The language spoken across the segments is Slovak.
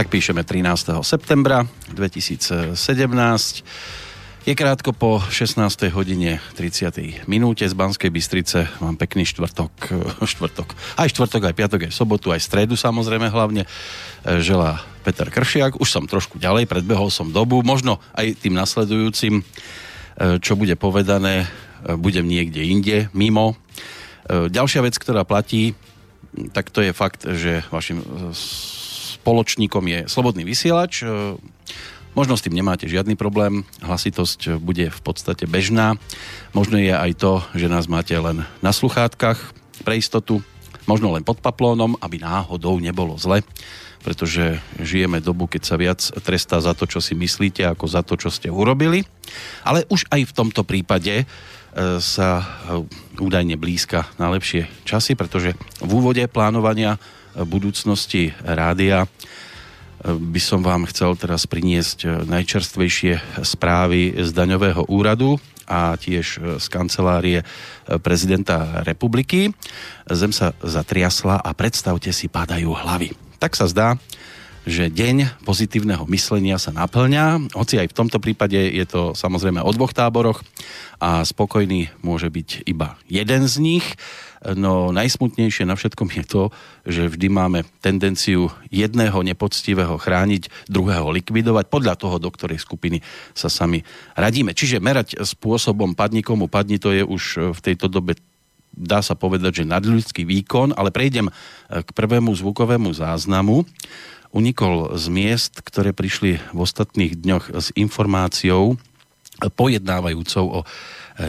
tak píšeme 13. septembra 2017. Je krátko po 16. hodine 30. minúte z Banskej Bystrice. Mám pekný štvrtok. Aj štvrtok, aj piatok, aj sobotu, aj stredu samozrejme hlavne. Želá Peter Kršiak. Už som trošku ďalej, predbehol som dobu. Možno aj tým nasledujúcim, čo bude povedané, budem niekde inde, mimo. Ďalšia vec, ktorá platí, tak to je fakt, že vašim spoločníkom je Slobodný vysielač. Možno s tým nemáte žiadny problém, hlasitosť bude v podstate bežná. Možno je aj to, že nás máte len na sluchátkach pre istotu, možno len pod paplónom, aby náhodou nebolo zle, pretože žijeme dobu, keď sa viac trestá za to, čo si myslíte, ako za to, čo ste urobili. Ale už aj v tomto prípade sa údajne blízka na lepšie časy, pretože v úvode plánovania budúcnosti rádia by som vám chcel teraz priniesť najčerstvejšie správy z daňového úradu a tiež z kancelárie prezidenta republiky. Zem sa zatriasla a predstavte si, padajú hlavy. Tak sa zdá, že deň pozitívneho myslenia sa naplňa, hoci aj v tomto prípade je to samozrejme o dvoch táboroch a spokojný môže byť iba jeden z nich. No najsmutnejšie na všetkom je to, že vždy máme tendenciu jedného nepoctivého chrániť, druhého likvidovať, podľa toho, do ktorej skupiny sa sami radíme. Čiže merať spôsobom padni komu padni, to je už v tejto dobe, dá sa povedať, že nadľudský výkon, ale prejdem k prvému zvukovému záznamu. Unikol z miest, ktoré prišli v ostatných dňoch s informáciou pojednávajúcou o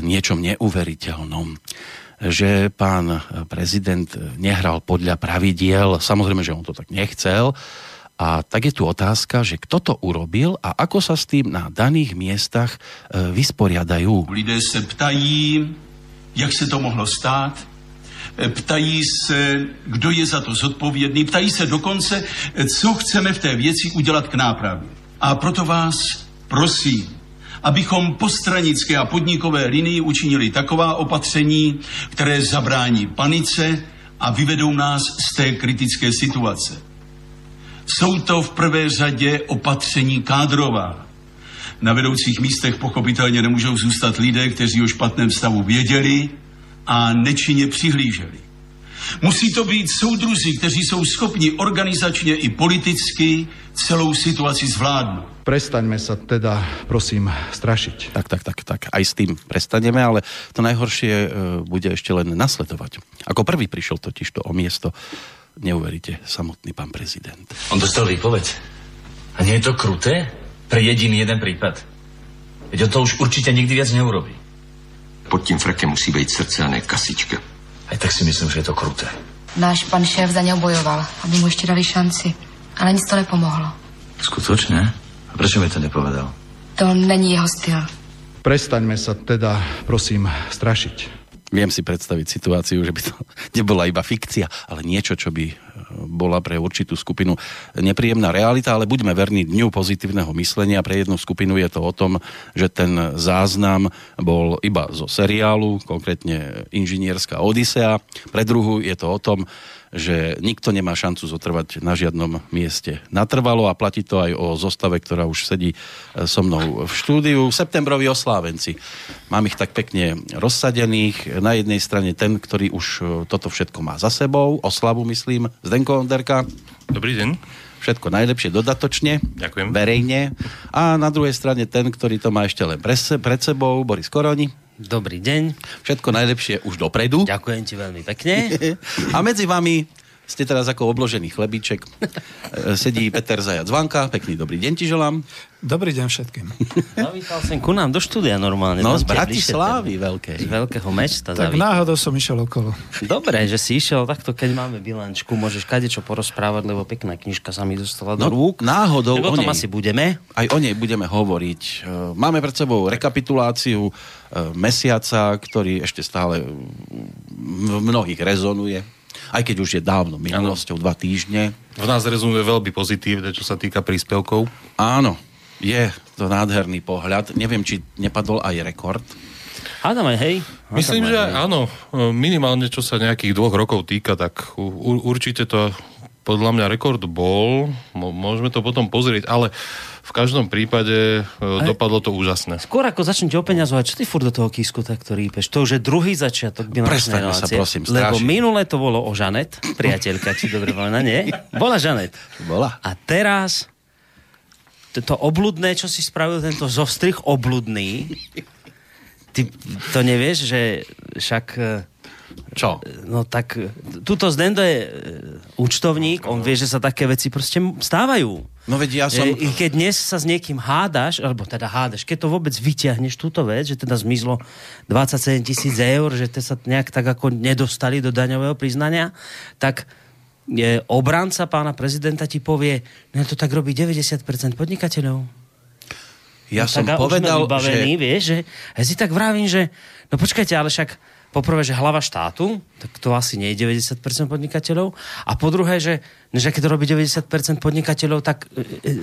niečom neuveriteľnom, že pán prezident nehral podľa pravidiel, samozrejme, že on to tak nechcel. A tak je tu otázka, že kto to urobil a ako sa s tým na daných miestach vysporiadajú. Lidé sa ptají, jak sa to mohlo stát, ptají se, kdo je za to zodpovědný, ptají se dokonce, co chceme v té věci udělat k nápravě. A proto vás prosím, abychom po stranické a podnikové linii učinili taková opatření, které zabrání panice a vyvedou nás z té kritické situace. Jsou to v prvé řadě opatření kádrová. Na vedoucích místech pochopitelně nemůžou zůstat lidé, kteří o špatném stavu věděli a nečinně přihlíželi. Musí to být soudruzi, kteří jsou schopni organizačně i politicky celou situaci zvládnout. Prestaňme sa teda, prosím, strašiť. Tak. Aj s tým prestaneme, ale to najhoršie bude ešte len nasledovať. Ako prvý prišiel totiž to o miesto, neuveríte, samotný pán prezident. On dostal výpoveď. A nie je to kruté? Pre jediný jeden prípad. Veď on to už určite nikdy viac neurobí. Pod tím frakem musí být srdce a ne kasička. Aj tak si myslím, že je to kruté. Náš pan šéf za ňou bojoval, aby mu ešte dali šanci. Ale nic to nepomohlo. Skutočne? A prečo mi to nepovedal? To není jeho styl. Prestaňme sa teda, prosím, strašiť. Viem si predstaviť situáciu, že by to nebola iba fikcia, ale niečo, čo by bola pre určitú skupinu nepríjemná realita, ale buďme verní dňu pozitívneho myslenia. Pre jednu skupinu je to o tom, že ten záznam bol iba zo seriálu, konkrétne Inžinierská Odyssea. Pre druhú je to o tom, že nikto nemá šancu zotrvať na žiadnom mieste natrvalo a platí to aj o zostave, ktorá už sedí so mnou v štúdiu. Septembroví oslávenci. Mám ich tak pekne rozsadených. Na jednej strane ten, ktorý už toto všetko má za sebou, oslavu myslím, Zdenko Onderka. Dobrý deň. Všetko najlepšie dodatočne. Ďakujem. Verejne. A na druhej strane ten, ktorý to má ešte len pred sebou, Boris Koroni. Dobrý deň. Všetko najlepšie už dopredu. Ďakujem ti veľmi pekne. A medzi vami ste teraz ako obložený chlebíček. Sedí Peter Zajac-Vanka. Pekný dobrý deň ti želám. Dobrý deň všetkým. Zavítal som ku nám do štúdia normálne. No, z Bratislavy veľkej. Z veľkého mesta. Tak zavítal. Náhodou som išiel okolo. Dobre, že si išiel takto, keď máme bilančku, môžeš kadečo porozprávať, lebo pekná knižka sa mi dostala do rúk. Náhodou o nej. Asi budeme. Aj o nej budeme hovoriť. Máme pred sebou rekapituláciu mesiaca, ktorý ešte stále v mnohých rezonuje. Aj keď už je dávno, minulosťou 2 týždne. V nás rezonuje veľmi pozitívne, čo sa týka príspevkov. Áno, je to nádherný pohľad. Neviem, či nepadol aj rekord. Hádam aj, hej. Myslím, že áno, minimálne, čo sa nejakých 2 rokov týka, tak určite to podľa mňa rekord bol, môžeme to potom pozrieť, ale v každom prípade dopadlo to úžasne. Skôr ako začnete opeňazovať, čo ty furt do toho kísku takto rýpeš? To už je druhý začiatok dynamickej relácie. Prosím, lebo minule to bolo o Žanet, priateľka, či dobre volená, nie? Bola Žanet. Bola. A teraz to obludné, čo si spravil, tento zostrih obludný, ty to nevieš, že však... Čo? No tak, tuto Zdendo je účtovník, on vie, že sa také veci proste stávajú. No veď ja som... Keď dnes sa s niekým hádaš, alebo teda hádaš, keď to vôbec vyťahneš túto vec, že teda zmizlo 27 000 eur, že te sa nejak tak ako nedostali do daňového priznania, tak obranca pána prezidenta ti povie, no to tak robí 90% podnikateľov. Ja no, som povedal, vybavení, že... Vieš, že... Ja si tak vravím, že... No počkajte, ale však poprvé, že hlava štátu, tak to asi nie je 90% podnikateľov. A po druhé, že keď to robí 90% podnikateľov, tak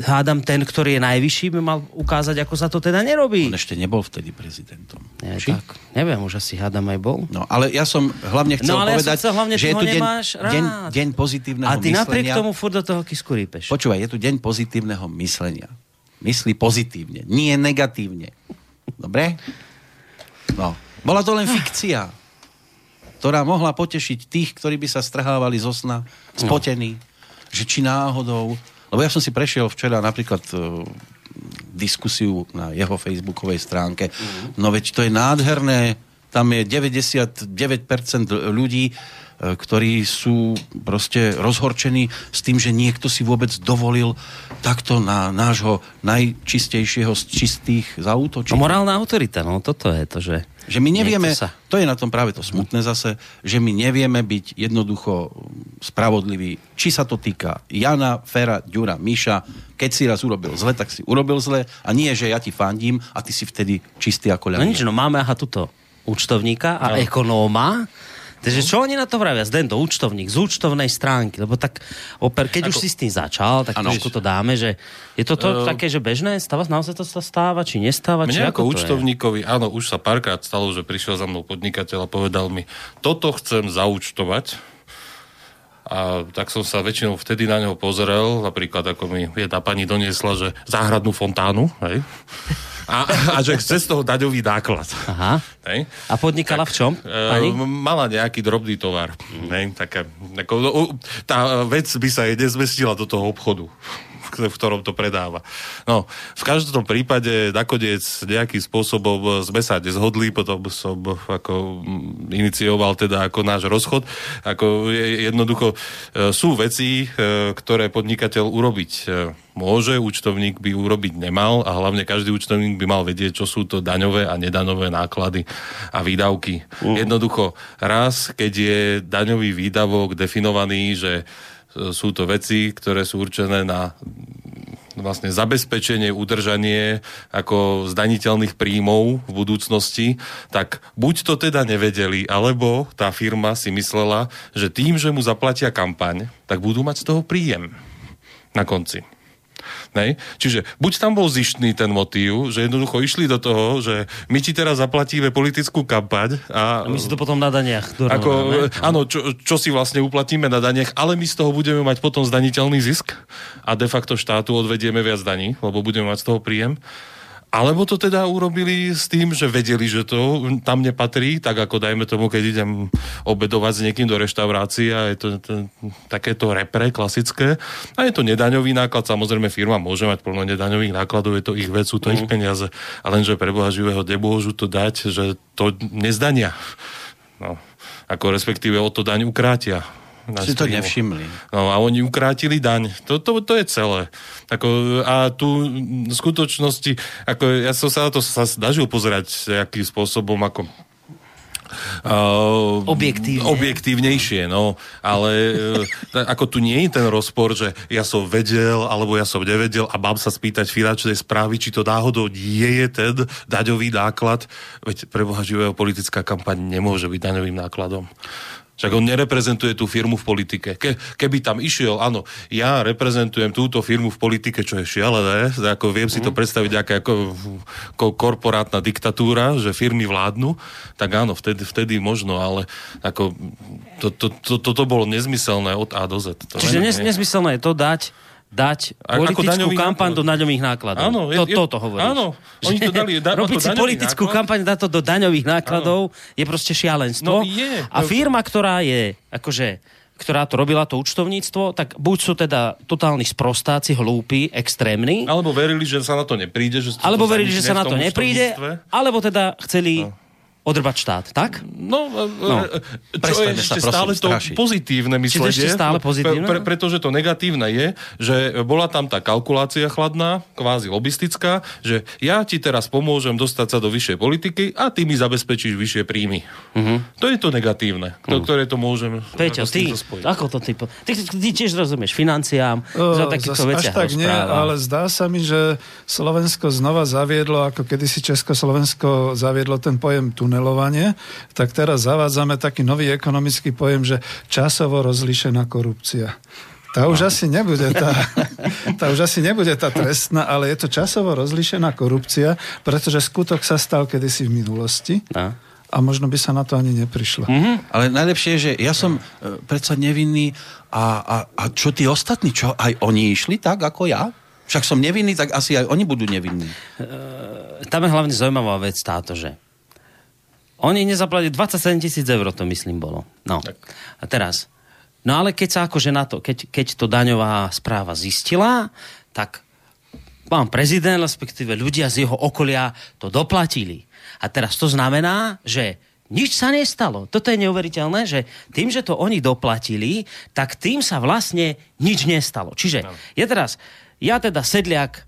hádam ten, ktorý je najvyšší, by mal ukázať, ako sa to teda nerobí. On ešte nebol vtedy prezidentom. Nie, tak. Neviem, už asi hádam aj bol. No, ale ja som hlavne chcel povedať, že je tu deň pozitívneho myslenia. A ty napriek tomu furt do toho kisku rýpeš. Počúvaj, je tu deň pozitívneho myslenia. Myslí pozitívne, nie negatívne. Dobre? No. Bola to len fikcia, ktorá mohla potešiť tých, ktorí by sa strhávali zo sna, spotení, že či náhodou... Lebo ja som si prešiel včera napríklad diskusiu na jeho facebookovej stránke. No veď to je nádherné, tam je 99% ľudí, ktorí sú proste rozhorčení s tým, že niekto si vôbec dovolil takto na nášho najčistejšieho z čistých zaútočiť. No morálna autorita, no toto je to, že... Že my nevieme, to je na tom práve to smutné zase, že my nevieme byť jednoducho spravodliví, či sa to týka Jana, Fera, Ďura, Miša, keď si raz urobil zle, tak si urobil zle a nie, že ja ti fandím a ty si vtedy čistý ako ľavý. No nič, no máme aha tuto účtovníka a ekonóma. Takže čo oni na to vravia? Zdendo, účtovník, z účtovnej stránky, lebo tak, keď ako, už si s tým začal, tak trošku to dáme, že je to také, že bežné, naozaj to sa stáva, či nestáva, či ako účtovníkovi, áno, už sa párkrát stalo, že prišiel za mnou podnikateľ a povedal mi, toto chcem zaúčtovať, a tak som sa väčšinou vtedy na neho pozrel, napríklad ako mi jedna pani doniesla, že záhradnú fontánu, hej? A že chce z toho daňový náklad. Aha. Hej? A podnikala tak, v čom? Pani? Mala nejaký drobný tovar. Hej? Taká, tá vec by sa jej nezmestila do toho obchodu, v ktorom to predáva. No, v každom prípade nakoniec nejakým spôsobom sme sa nezhodli, potom som ako inicioval teda ako náš rozchod. Ako jednoducho sú veci, ktoré podnikateľ urobiť môže, účtovník by urobiť nemal a hlavne každý účtovník by mal vedieť, čo sú to daňové a nedaňové náklady a výdavky. Jednoducho, raz, keď je daňový výdavok definovaný, že sú to veci, ktoré sú určené na vlastne zabezpečenie, udržanie ako zdaniteľných príjmov v budúcnosti, tak buď to teda nevedeli, alebo tá firma si myslela, že tým, že mu zaplatia kampaň, tak budú mať z toho príjem na konci. Nej? Čiže buď tam bol zištný ten motív, že jednoducho išli do toho, že my ti teraz zaplatíme politickú kampaň a my si to potom na daniach dorovnáme. Áno, čo si vlastne uplatíme na daniach, ale my z toho budeme mať potom zdaniteľný zisk a de facto štátu odvedieme viac daní, lebo budeme mať z toho príjem. Alebo to teda urobili s tým, že vedeli, že to tam nepatrí, tak ako dajme tomu, keď idem obedovať s niekým do reštaurácie a je to takéto repre klasické. A je to nedaňový náklad, samozrejme firma môže mať plno nedaňových nákladov, je to ich vec, sú to ich peniaze. A lenže pre Boha živého nemôžu to dať, že to nezdania. No, ako respektíve o to daň ukrátia. Si to nevšimli. No a oni ukrátili daň. To je celé. Ako, a tu v skutočnosti, ako ja som sa na to snažil pozerať, akým spôsobom, ako objektívnejšie, no, ale ako tu nie je ten rozpor, že ja som vedel, alebo ja som nevedel a mám sa spýtať finančnej správy, či to náhodou nie je ten daňový náklad. Veď pre Boha živého politická kampaň nemôže byť daňovým nákladom. Však on nereprezentuje tú firmu v politike. Keby tam išiel, áno, ja reprezentujem túto firmu v politike, čo je šialené, ako viem si to predstaviť, ako korporátna diktatúra, že firmy vládnu, tak áno, vtedy možno, ale ako toto bolo nezmyselné od A do Z. Čiže nezmyselné je to dať politickú kampaň do daňových nákladov. Áno, toto hovoríš. Áno, oni to dali, robiť si politickú kampaň, dať to do daňových nákladov, áno, je proste šialenstvo. No, a firma, ktorá je, akože, ktorá to robila, to účtovníctvo, tak buď sú teda totálni sprostáci, hlúpi, extrémni. Alebo verili, že sa na to nepríde. Alebo teda chceli... odrbať štát, tak? Čo je ešte stále to pozitívne myslenie. Čiže ešte stále pozitívne? Pretože to negatívne je, že bola tam tá kalkulácia chladná, kvázi lobistická, že ja ti teraz pomôžem dostať sa do vyššej politiky a ty mi zabezpečíš vyššie príjmy. Uh-huh. To je to negatívne, ktoré to môžem... Peťo, ty, ako to typo? Ty tiež rozumieš financiám, za takýchto veciach tak rozprávam. Nie, ale zdá sa mi, že Slovensko znova zaviedlo, ako kedysi Československo zaviedlo ten pojem tunel, tak teraz zavádzame taký nový ekonomický pojem, že časovo rozlíšená korupcia. Tá už asi nebude tá trestná, ale je to časovo rozlíšená korupcia, pretože skutok sa stal kedysi v minulosti. A možno by sa na to ani neprišlo. Mm-hmm. Ale najlepšie je, že ja som predsa nevinný a čo tí ostatní, čo aj oni išli tak ako ja? Však som nevinný, tak asi aj oni budú nevinní. Tam je hlavne zaujímavá vec táto, že oni nezaplatili 27 000 eur, to myslím bolo. No. A teraz. No ale keď sa akože na to, keď to daňová správa zistila, tak pán prezident, respektíve ľudia z jeho okolia to doplatili. A teraz to znamená, že nič sa nestalo. Toto je neuveriteľné, že tým, že to oni doplatili, tak tým sa vlastne nič nestalo. Čiže ja teda sedliak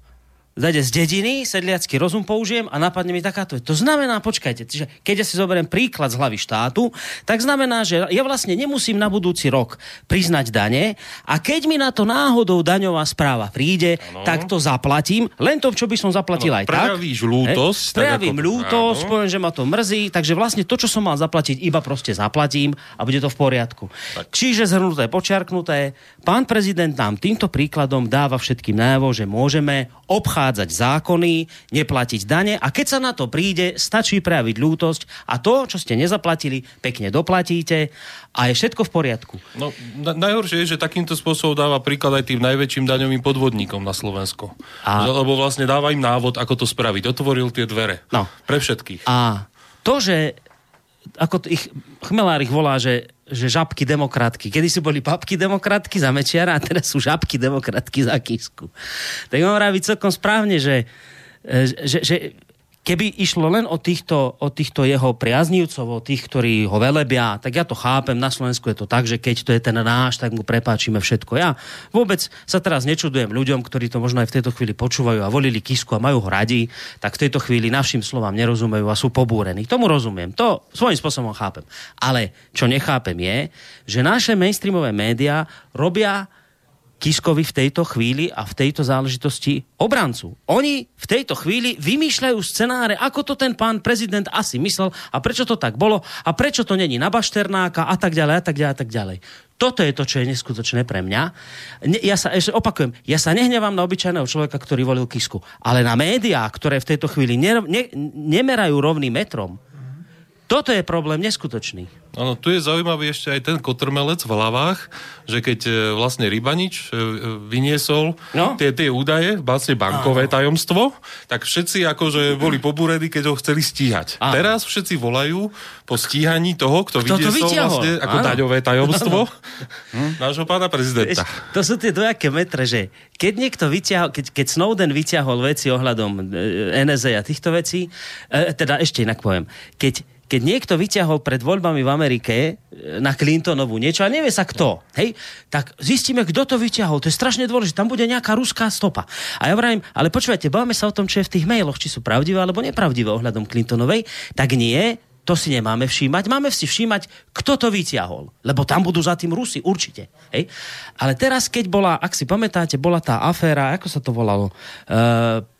zajde z dediny, sedliacký rozum použijem a napadne mi takáto. To znamená, počkajte, že keď ja si zoberiem príklad z hlavy štátu, tak znamená, že ja vlastne nemusím na budúci rok priznať dane a keď mi na to náhodou daňová správa príde, tak to zaplatím, len to, čo by som zaplatil aj tak. Prejavíš lútosť. Prejavím lútosť, poviem, že ma to mrzí, takže vlastne to, čo som mal zaplatiť, iba proste zaplatím a bude to v poriadku. Tak. Čiže zhrnuté, počiarknuté, pán prezident nám týmto príkladom dáva všetkým najavo, že môžeme obchádzať zákony, neplatiť dane a keď sa na to príde, stačí prejaviť ľútosť a to, čo ste nezaplatili, pekne doplatíte a je všetko v poriadku. No, najhoršie je, že takýmto spôsobom dáva príklad aj tým najväčším daňovým podvodníkom na Slovensku. Lebo vlastne dáva im návod, ako to spraviť. Otvoril tie dvere. No. Pre všetkých. A to, že ako ich Chmelár ich volá, že žabky demokratky. Kedy si boli papky demokratky za Mečiara a teraz sú žabky demokratky za Kisku. Tak on vraví celkom správne, že keby išlo len o týchto jeho priaznívcov, o tých, ktorí ho velebia, tak ja to chápem. Na Slovensku je to tak, že keď to je ten náš, tak mu prepáčime všetko. Ja vôbec sa teraz nečudujem ľuďom, ktorí to možno aj v tejto chvíli počúvajú a volili Kisku a majú ho radi, tak v tejto chvíli našim slovám nerozumejú a sú pobúrení. Tomu rozumiem. To svojím spôsobom chápem. Ale čo nechápem je, že naše mainstreamové médiá robia Kiskovi v tejto chvíli a v tejto záležitosti obrancu. Oni v tejto chvíli vymýšľajú scenáre, ako to ten pán prezident asi myslel a prečo to tak bolo a prečo to není na Bašternáka a tak ďalej, a tak ďalej, a tak ďalej. Toto je to, čo je neskutočné pre mňa. Ja sa nehnevám na obyčajného človeka, ktorý volil Kisku, ale na médiá, ktoré v tejto chvíli nemerajú rovným metrom. Toto je problém neskutočný. Áno, tu je zaujímavý ešte aj ten kotrmelec v hlavách, že keď vlastne Rybanič vyniesol tie údaje, vlastne bankové tajomstvo, tak všetci akože boli pobúrení, keď ho chceli stíhať. Áno. Teraz všetci volajú po stíhaní toho, kto vytiahol vlastne ako daňové tajomstvo nášho pána prezidenta. To sú tie dvojaké metre, že keď niekto vytiahol, keď Snowden vytiahol veci ohľadom NSA a týchto vecí, teda ešte inak poviem, keď niekto vyťahol pred voľbami v Amerike na Clintonovú niečo a nevie sa kto, hej, tak zistíme, kto to vyťahol. To je strašne dôležité. Tam bude nejaká ruská stopa. A ja vravím, ale počúvajte, bavíme sa o tom, čo je v tých mailoch, či sú pravdivé alebo nepravdivé ohľadom Clintonovej, tak nie, to si nemáme všímať. Máme si všímať, kto to vyťahol. Lebo tam budú za tým Rusi, určite. Hej? Ale teraz, keď bola, ak si pamätáte, bola tá aféra, ako sa to volalo,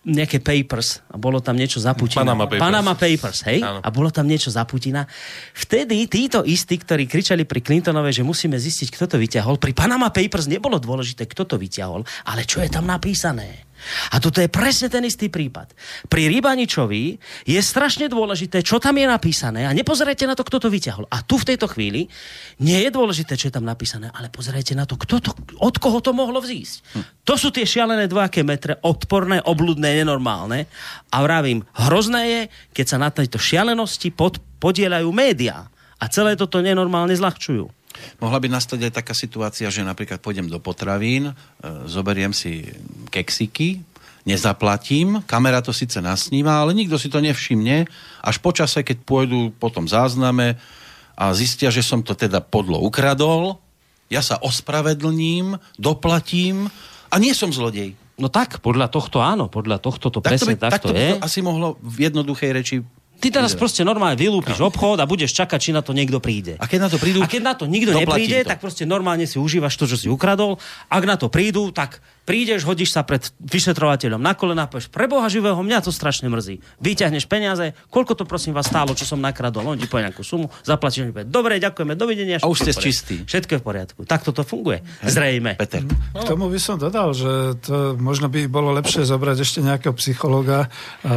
nejaké papers, a bolo tam niečo za Putina. Panama Papers, hej? Áno. A bolo tam niečo za Putina. Vtedy títo istí, ktorí kričali pri Clintonovej, že musíme zistiť, kto to vyťahol, pri Panama Papers nebolo dôležité, kto to vyťahol, ale čo je tam napísané. A toto je presne ten istý prípad. Pri Rybaničovi je strašne dôležité, čo tam je napísané, a nepozerajte na to, kto to vyťahol. A tu v tejto chvíli nie je dôležité, čo je tam napísané, ale pozerajte na to, kto to, od koho to mohlo vzísť. To sú tie šialené dvojaké metre, odporné, obludné, nenormálne. A vravím, hrozné je, keď sa na tejto šialenosti podielajú médiá a celé toto nenormálne zľahčujú. Mohla by nastať aj taká situácia, že napríklad pôjdem do potravín, zoberiem si keksiky, nezaplatím, kamera to síce nasníma, ale nikto si to nevšimne, až po čase, keď pôjdu po tom zázname a zistia, že som to teda podlo ukradol, ja sa ospravedlním, doplatím a nie som zlodej. No tak, podľa tohto áno, podľa tohto to presne takto je. Tak to by asi mohlo v jednoduchej reči. Ty teraz proste normálne vylúpiš obchod a budeš čakať, či na to niekto príde. A keď na to prídu, a keď na to nikto nepríde, tak proste normálne si užívaš to, čo si ukradol. Ak na to prídu, tak prídeš, hodíš sa pred vyšetrovateľom na kolená, povieš, preboha živého, mňa to strašne mrzí. Vyťahneš peniaze, koľko to prosím vás stálo, čo som nakradol, on ti povie nejakú sumu, zaplatíš, povie, dobre, ďakujeme, dovidenia. A už ste čistí. Všetko je v poriadku. Takto to funguje. Zrejme. Peter. K tomu by som dodal, že to možno by bolo lepšie zobrať ešte nejakého psychologa,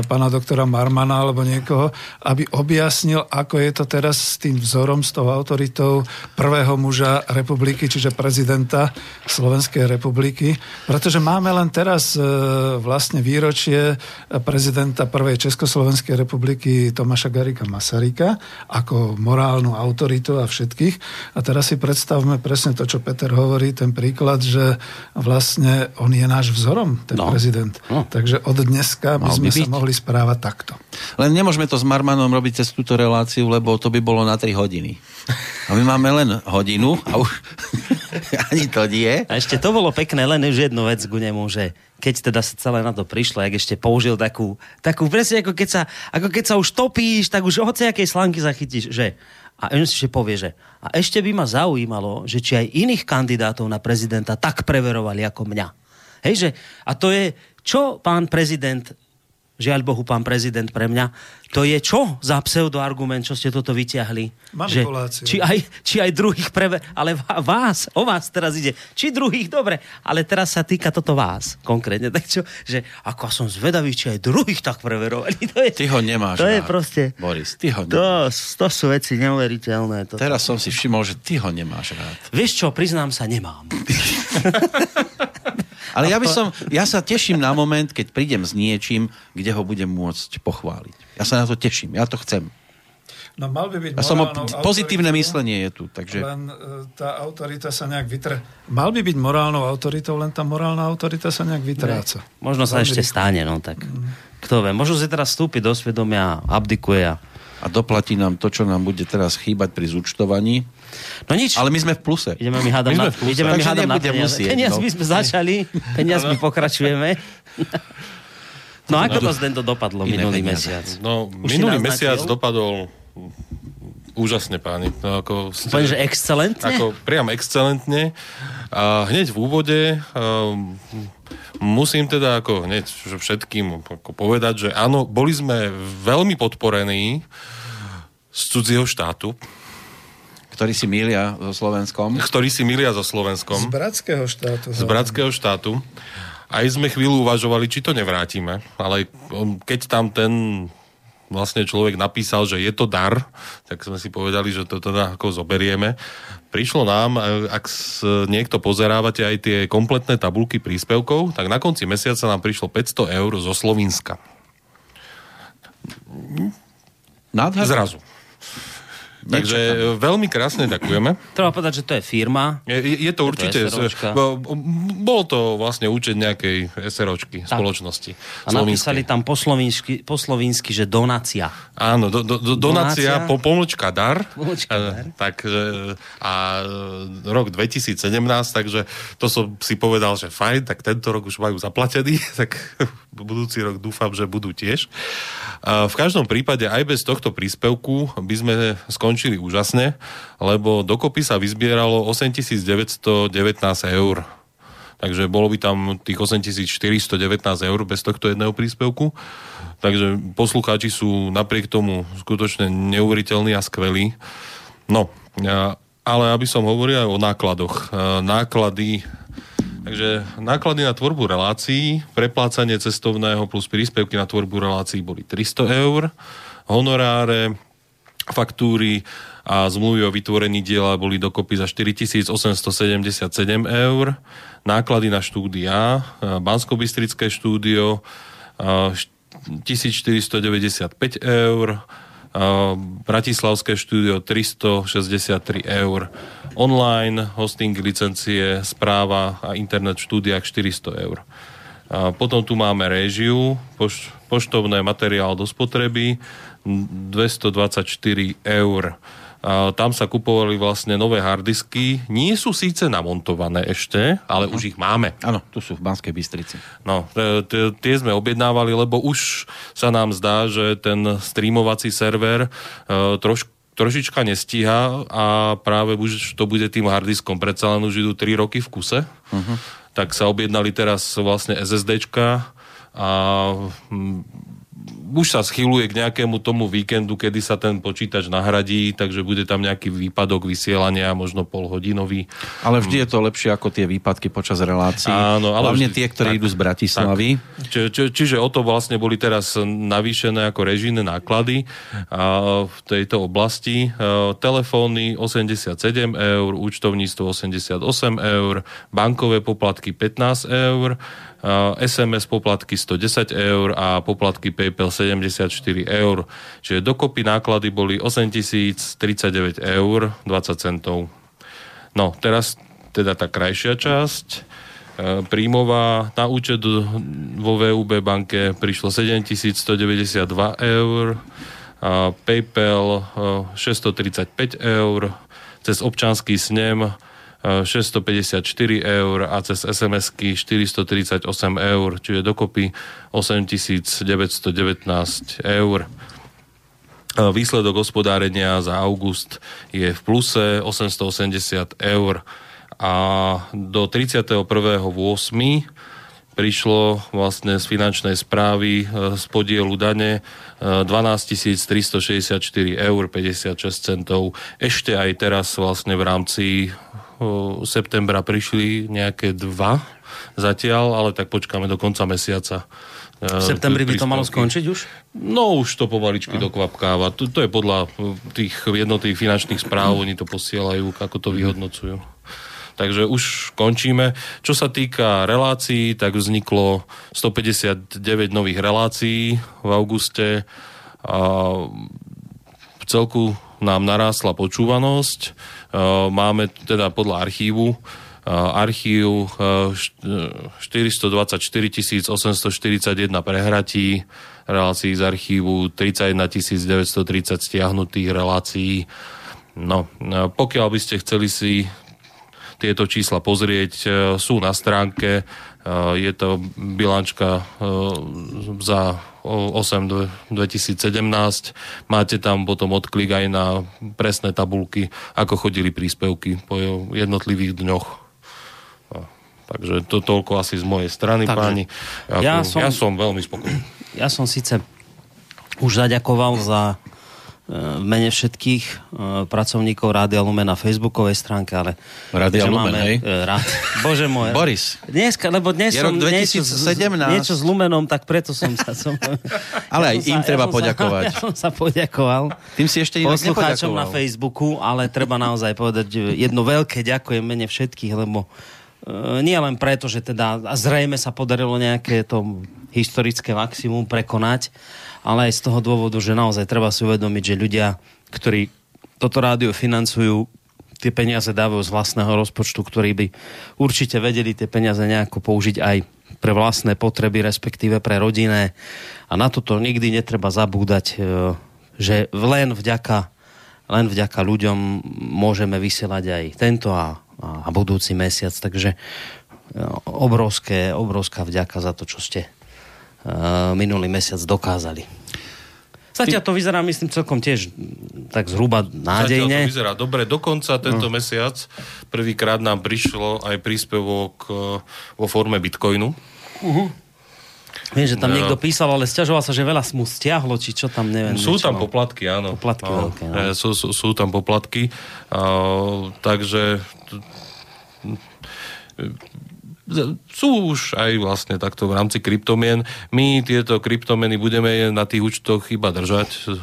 pána doktora Marmana alebo niekoho, aby objasnil, ako je to teraz s tým vzorom, s tou autoritou prvého muža republiky, čiže prezidenta Slovenskej republiky. Pretože máme len teraz vlastne výročie prezidenta prvej Československej republiky Tomáša Garrigua Masaryka ako morálnu autoritu a všetkých. A teraz si predstavme presne to, čo Peter hovorí, ten príklad, že vlastne on je náš vzorom, ten prezident. No. Takže od dneska by sme sa mohli správať takto. Len nemôžeme to s Marmanom robiť cez túto reláciu, lebo to by bolo na 3 hodiny. A my máme len hodinu a už ani to nie. A ešte to bolo pekné, len už jednu vec ku nemu, že keď teda sa celé na to prišlo, ak ešte použil takú presne, ako keď sa už topíš, tak už hociakej slanky zachytíš, že a on si ešte povie, že a ešte by ma zaujímalo, že či aj iných kandidátov na prezidenta tak preverovali ako mňa. Hej, že a to je, čo pán prezident, žiaľ Bohu, pán prezident pre mňa, to je čo za pseudoargument, čo ste toto vyťahli? Manipulácia. Či aj druhých ale vás, o vás teraz ide. Či druhých, dobre, ale teraz sa týka toto vás konkrétne. Tak čo, že ako som zvedavý, či aj druhých tak preverovali. Ty ho nemáš to rád, je proste, Boris, ty ho nemáš. To sú veci neuveriteľné. Toto. Teraz som si všimol, že ty ho nemáš rád. Vieš čo, priznám sa, nemám. Ale ja sa teším na moment, keď prídem s niečím, kde ho budem môcť pochváliť. Ja sa na to teším, ja to chcem. No mal by byť pozitívne myslenie je tu, takže len tá autorita sa nejak mal by byť morálnou autoritou, len tá morálna autorita sa nejak vytráca. Ne. Možno sa ešte stane, no tak. Kto vie, možno si teraz vstúpi do svedomia, abdikuje a doplatí nám to, čo nám bude teraz chýbať pri zúčtovaní. No nič. Ale my sme v pluse. Ideme mi hádam na peniaze. Peniazmi sme začali, peniazmi pokračujeme. No ako to Zdeno dopadlo minulý mesiac? No minulý mesiac dopadol úžasne, páni. Úplne, že excelentne? Ako priam excelentne. A hneď v úvode musím teda ako hneď všetkým povedať, že áno, boli sme veľmi podporení z cudzieho štátu. Ktorí si milia so Slovenskom. Z bratského štátu. Aj sme chvíľu uvažovali, či to nevrátime. Ale keď tam ten vlastne človek napísal, že je to dar, tak sme si povedali, že to teda ako zoberieme. Prišlo nám, ak niekto pozerávate aj tie kompletné tabulky príspevkov, tak na konci mesiaca nám prišlo 500 eur zo Slovenska. Nádherné. Zrazu. Takže nečakáme. Veľmi krásne ďakujeme. Treba povedať, že to je firma. Je to určite. Bol to vlastne účet nejakej SROčky, tak. Spoločnosti. A napísali tam po slovinsky, že donácia. Áno, donácia po pomlčka dar. Pomlčka dar. Takže, a rok 2017, takže to som si povedal, že fajn, tak tento rok už majú zaplatený, tak budúci rok dúfam, že budú tiež. V každom prípade aj bez tohto príspevku by sme skončili úžasne, lebo dokopy sa vyzbieralo 8919 eur. Takže bolo by tam tých 8419 eur bez tohto jedného príspevku. Takže poslucháči sú napriek tomu skutočne neuveriteľní a skvelí. No, ale aby som hovoril aj o nákladoch. Takže náklady na tvorbu relácií, preplácanie cestovného plus príspevky na tvorbu relácií boli 300 eur, honoráre, faktúry a zmluvy o vytvorení diela boli dokopy za 4877 eur, náklady na štúdia, Banskobystrické štúdio 1495 eur, Bratislavské štúdio 363 eur, online hosting, licencie, správa a internet v štúdiách 400 eur. Potom tu máme réžiu, poštovné materiál do spotreby 224 eur. Tam sa kupovali vlastne nové hardisky. Nie sú síce namontované ešte, ale už ich máme. Áno, tu sú v Banskej Bystrici. No, tie sme objednávali, lebo už sa nám zdá, že ten streamovací server trošička nestíha a práve už to bude tým hardiskom. Predsa len už idú 3 roky v kuse. Uh-huh. Tak sa objednali teraz vlastne SSDčka a už sa schyluje k nejakému tomu víkendu, kedy sa ten počítač nahradí, takže bude tam nejaký výpadok vysielania, možno polhodinový. Ale vždy je to lepšie ako tie výpadky počas relácií. Áno, ale hlavne vždy, tie, ktoré idú z Bratislavy. Čiže o to vlastne boli teraz navýšené ako režijné náklady v tejto oblasti. Telefóny 87 eur, účtovníctvo 88 eur, bankové poplatky 15 eur, SMS poplatky 110 eur a poplatky PayPal 74 eur. Čiže dokopy náklady boli 8039 eur 20 centov. No, teraz teda tá krajšia časť. Príjmová na účet vo VUB banke prišlo 7192 eur, PayPal 635 eur, cez občiansky snem 654 eur a cez SMS-ky 438 eur, čiže dokopy 8919 eur. Výsledok hospodárenia za august je v pluse 880 eur a do 31.8. prišlo vlastne z finančnej správy z podielu dane 12 364 eur 56 centov. Ešte aj teraz vlastne v rámci septembra prišli nejaké 2 zatiaľ, ale tak počkáme do konca mesiaca. V septembri by to malo skončiť už? No už to pomaličky dokvapkáva. To je podľa tých jednotlivých finančných správ, oni to posielajú, ako to vyhodnocujú. Takže už končíme. Čo sa týka relácií, tak vzniklo 159 nových relácií v auguste. A v celku nám narásla počúvanosť. Máme teda podľa archívu 424 841 prehratí relácií z archívu, 31 930 stiahnutých relácií. No, pokiaľ by ste chceli si tieto čísla pozrieť, sú na stránke, je to bilančka za 8/2017, máte tam potom odklik aj na presné tabulky, ako chodili príspevky po jednotlivých dňoch. Takže to toľko asi z mojej strany, takže, páni. Ja som veľmi spokojný. Ja som síce už zaďakoval za v mene všetkých pracovníkov Rádia Lumen na facebookovej stránke, ale Rádia Lumen, hej? Bože môj. Boris. Dneska, lebo dnes je som rok 2017. Niečo s Lumenom, tak preto som sa... ale ja aj im treba poďakovať. Ja som sa poďakoval. Tým si ešte inak poslucháčom na Facebooku, ale treba naozaj povedať jedno veľké ďakujem mene všetkých, lebo nie len preto, že teda zrejme sa podarilo nejaké to historické maximum prekonať, ale aj z toho dôvodu, že naozaj treba si uvedomiť, že ľudia, ktorí toto rádio financujú, tie peniaze dávajú z vlastného rozpočtu, ktorí by určite vedeli tie peniaze nejako použiť aj pre vlastné potreby, respektíve pre rodinné. A na toto nikdy netreba zabúdať, že len vďaka ľuďom môžeme vysielať aj tento a budúci mesiac. Takže obrovská vďaka za to, čo ste minulý mesiac dokázali. Zatiaľ to vyzerá, myslím, celkom tiež tak zhruba nádejne. Zatiaľ to vyzerá dobre. Dokonca tento mesiac prvýkrát nám prišlo aj príspevok vo forme bitcoinu. Viem, že tam niekto písal, ale sťažoval sa, že veľa mu stiahlo, či čo tam, neviem. Sú tam poplatky, áno. Poplatky veľké, áno. Sú tam poplatky. Takže sú už aj vlastne takto v rámci kryptomien. My tieto kryptomeny budeme na tých účtoch iba držať.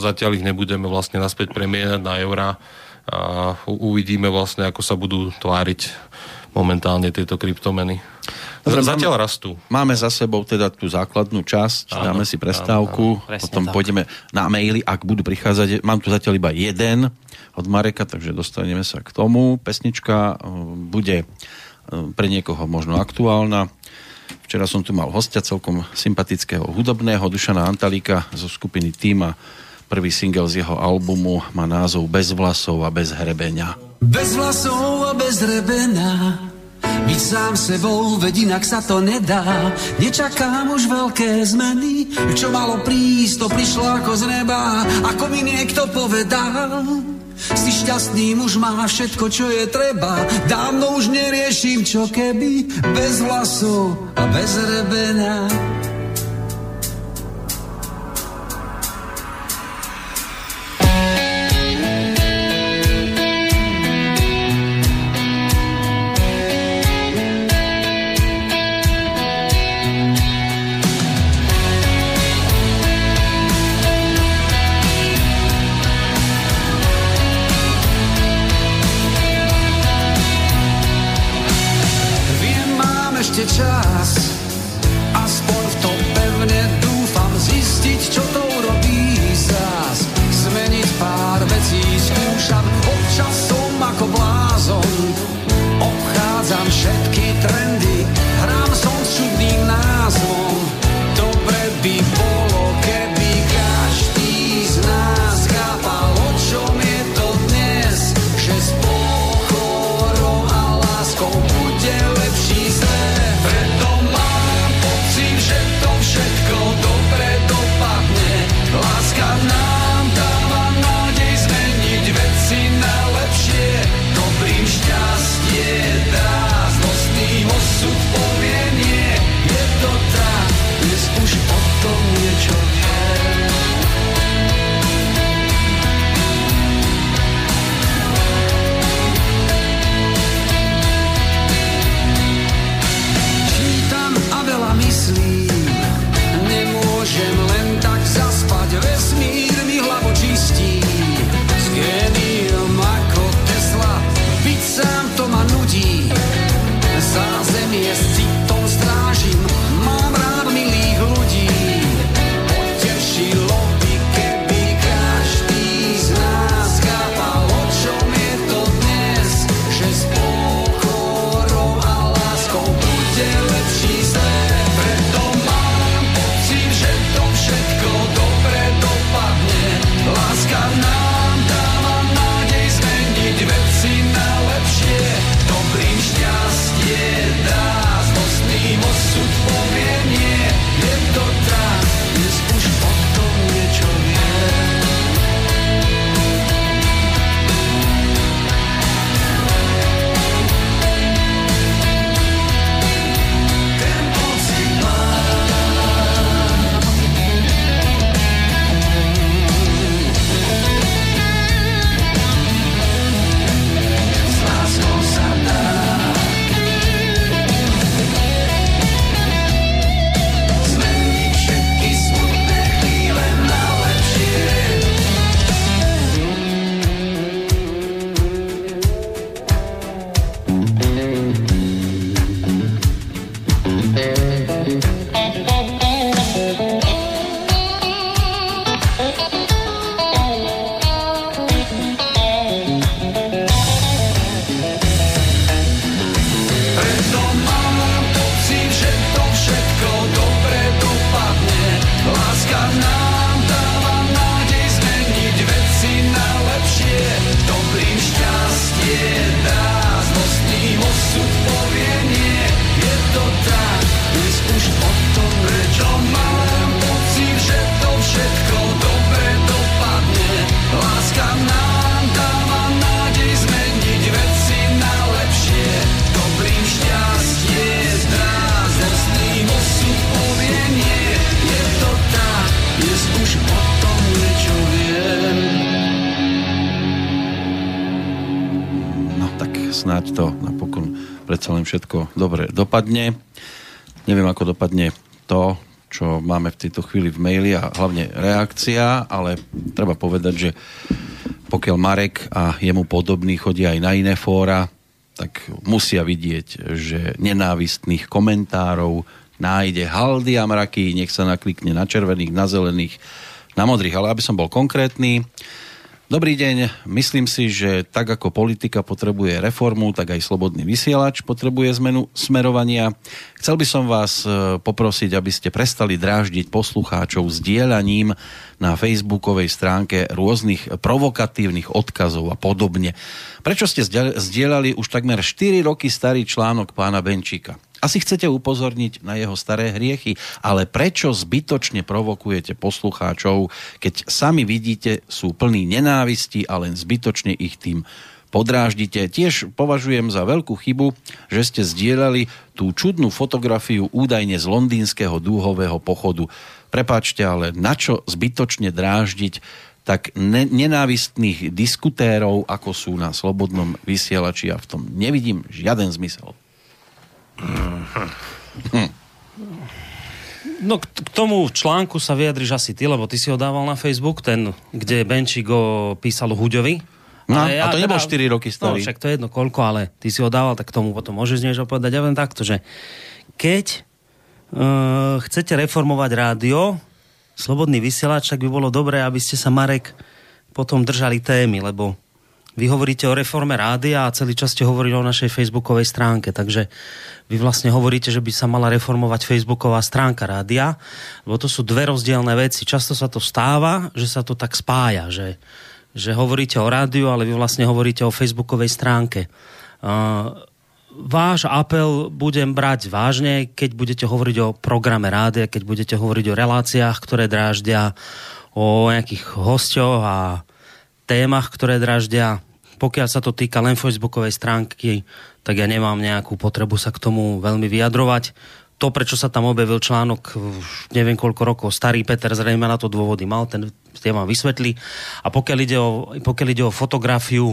Zatiaľ ich nebudeme vlastne naspäť premieňať na eurá a uvidíme vlastne, ako sa budú tváriť momentálne tieto kryptomeny. Zatiaľ rastú. Máme za sebou teda tú základnú časť, áno, dáme si prestávku, áno, potom tak pôjdeme na maily, ak budú prichádzať. Mám tu zatiaľ iba jeden od Mareka, takže dostaneme sa k tomu. Pesnička bude pre niekoho možno aktuálna. Včera som tu mal hostia celkom sympatického hudobného, Dušana Antalíka zo skupiny Týma. Prvý single z jeho albumu má názov Bez vlasov a bez hrebenia. Bez vlasov a bez hrebenia, byť sám sebou, veď inak sa to nedá. Nečakám už veľké zmeny, čo malo prísť, to prišlo ako z neba. Ako mi niekto povedal, si šťastný muž, má všetko, čo je treba. Dávno už neriešim, čo keby. Bez vlasov a bez rebena. Bude lepší zle, preto má snáď to napokon predsa len všetko dobre dopadne. Neviem, ako dopadne to, čo máme v tejto chvíli v maili a hlavne reakcia, ale treba povedať, že pokiaľ Marek a jemu podobný chodia aj na iné fóra, tak musia vidieť, že nenávistných komentárov nájde haldy a mraky, nech sa naklikne na červených, na zelených, na modrých. Ale aby som bol konkrétny, dobrý deň, myslím si, že tak ako politika potrebuje reformu, tak aj slobodný vysielač potrebuje zmenu smerovania. Chcel by som vás poprosiť, aby ste prestali dráždiť poslucháčov zdieľaním na facebookovej stránke rôznych provokatívnych odkazov a podobne. Prečo ste zdieľali už takmer 4 roky starý článok pána Benčíka? Asi chcete upozorniť na jeho staré hriechy, ale prečo zbytočne provokujete poslucháčov, keď sami vidíte, sú plní nenávisti a len zbytočne ich tým podráždite? Tiež považujem za veľkú chybu, že ste zdieľali tú čudnú fotografiu údajne z londýnskeho dúhového pochodu. Prepáčte, ale načo zbytočne dráždiť tak nenávistných diskutérov, ako sú na slobodnom vysielači? Ja v tom nevidím žiaden zmysel. No k tomu článku sa vyjadriš asi ty, lebo ty si ho dával na Facebook, ten, kde Benčík ho písal Huďovi. No, ja, a to nebol 4 roky starý. No, však to je jedno koľko, ale ty si ho dával, tak k tomu potom môžeš niečo povedať. Ja viem takto, že keď chcete reformovať rádio, slobodný vysielač, tak by bolo dobré, aby ste sa, Marek, potom držali témy, lebo vy hovoríte o reforme rádia a celý čas ste hovorili o našej facebookovej stránke, takže vy vlastne hovoríte, že by sa mala reformovať facebooková stránka rádia, lebo to sú dve rozdielne veci. Často sa to stáva, že sa to tak spája, že hovoríte o rádiu, ale vy vlastne hovoríte o facebookovej stránke. Váš apel budem brať vážne, keď budete hovoriť o programe rádia, keď budete hovoriť o reláciách, ktoré dráždia, o nejakých hosťoch a témach, ktoré draždia. Pokiaľ sa to týka len facebookovej stránky, tak ja nemám nejakú potrebu sa k tomu veľmi vyjadrovať. To, prečo sa tam objavil článok, neviem koľko rokov, starý Peter zrejme na to dôvody mal, ten vám vysvetlí. A pokiaľ ide o fotografiu,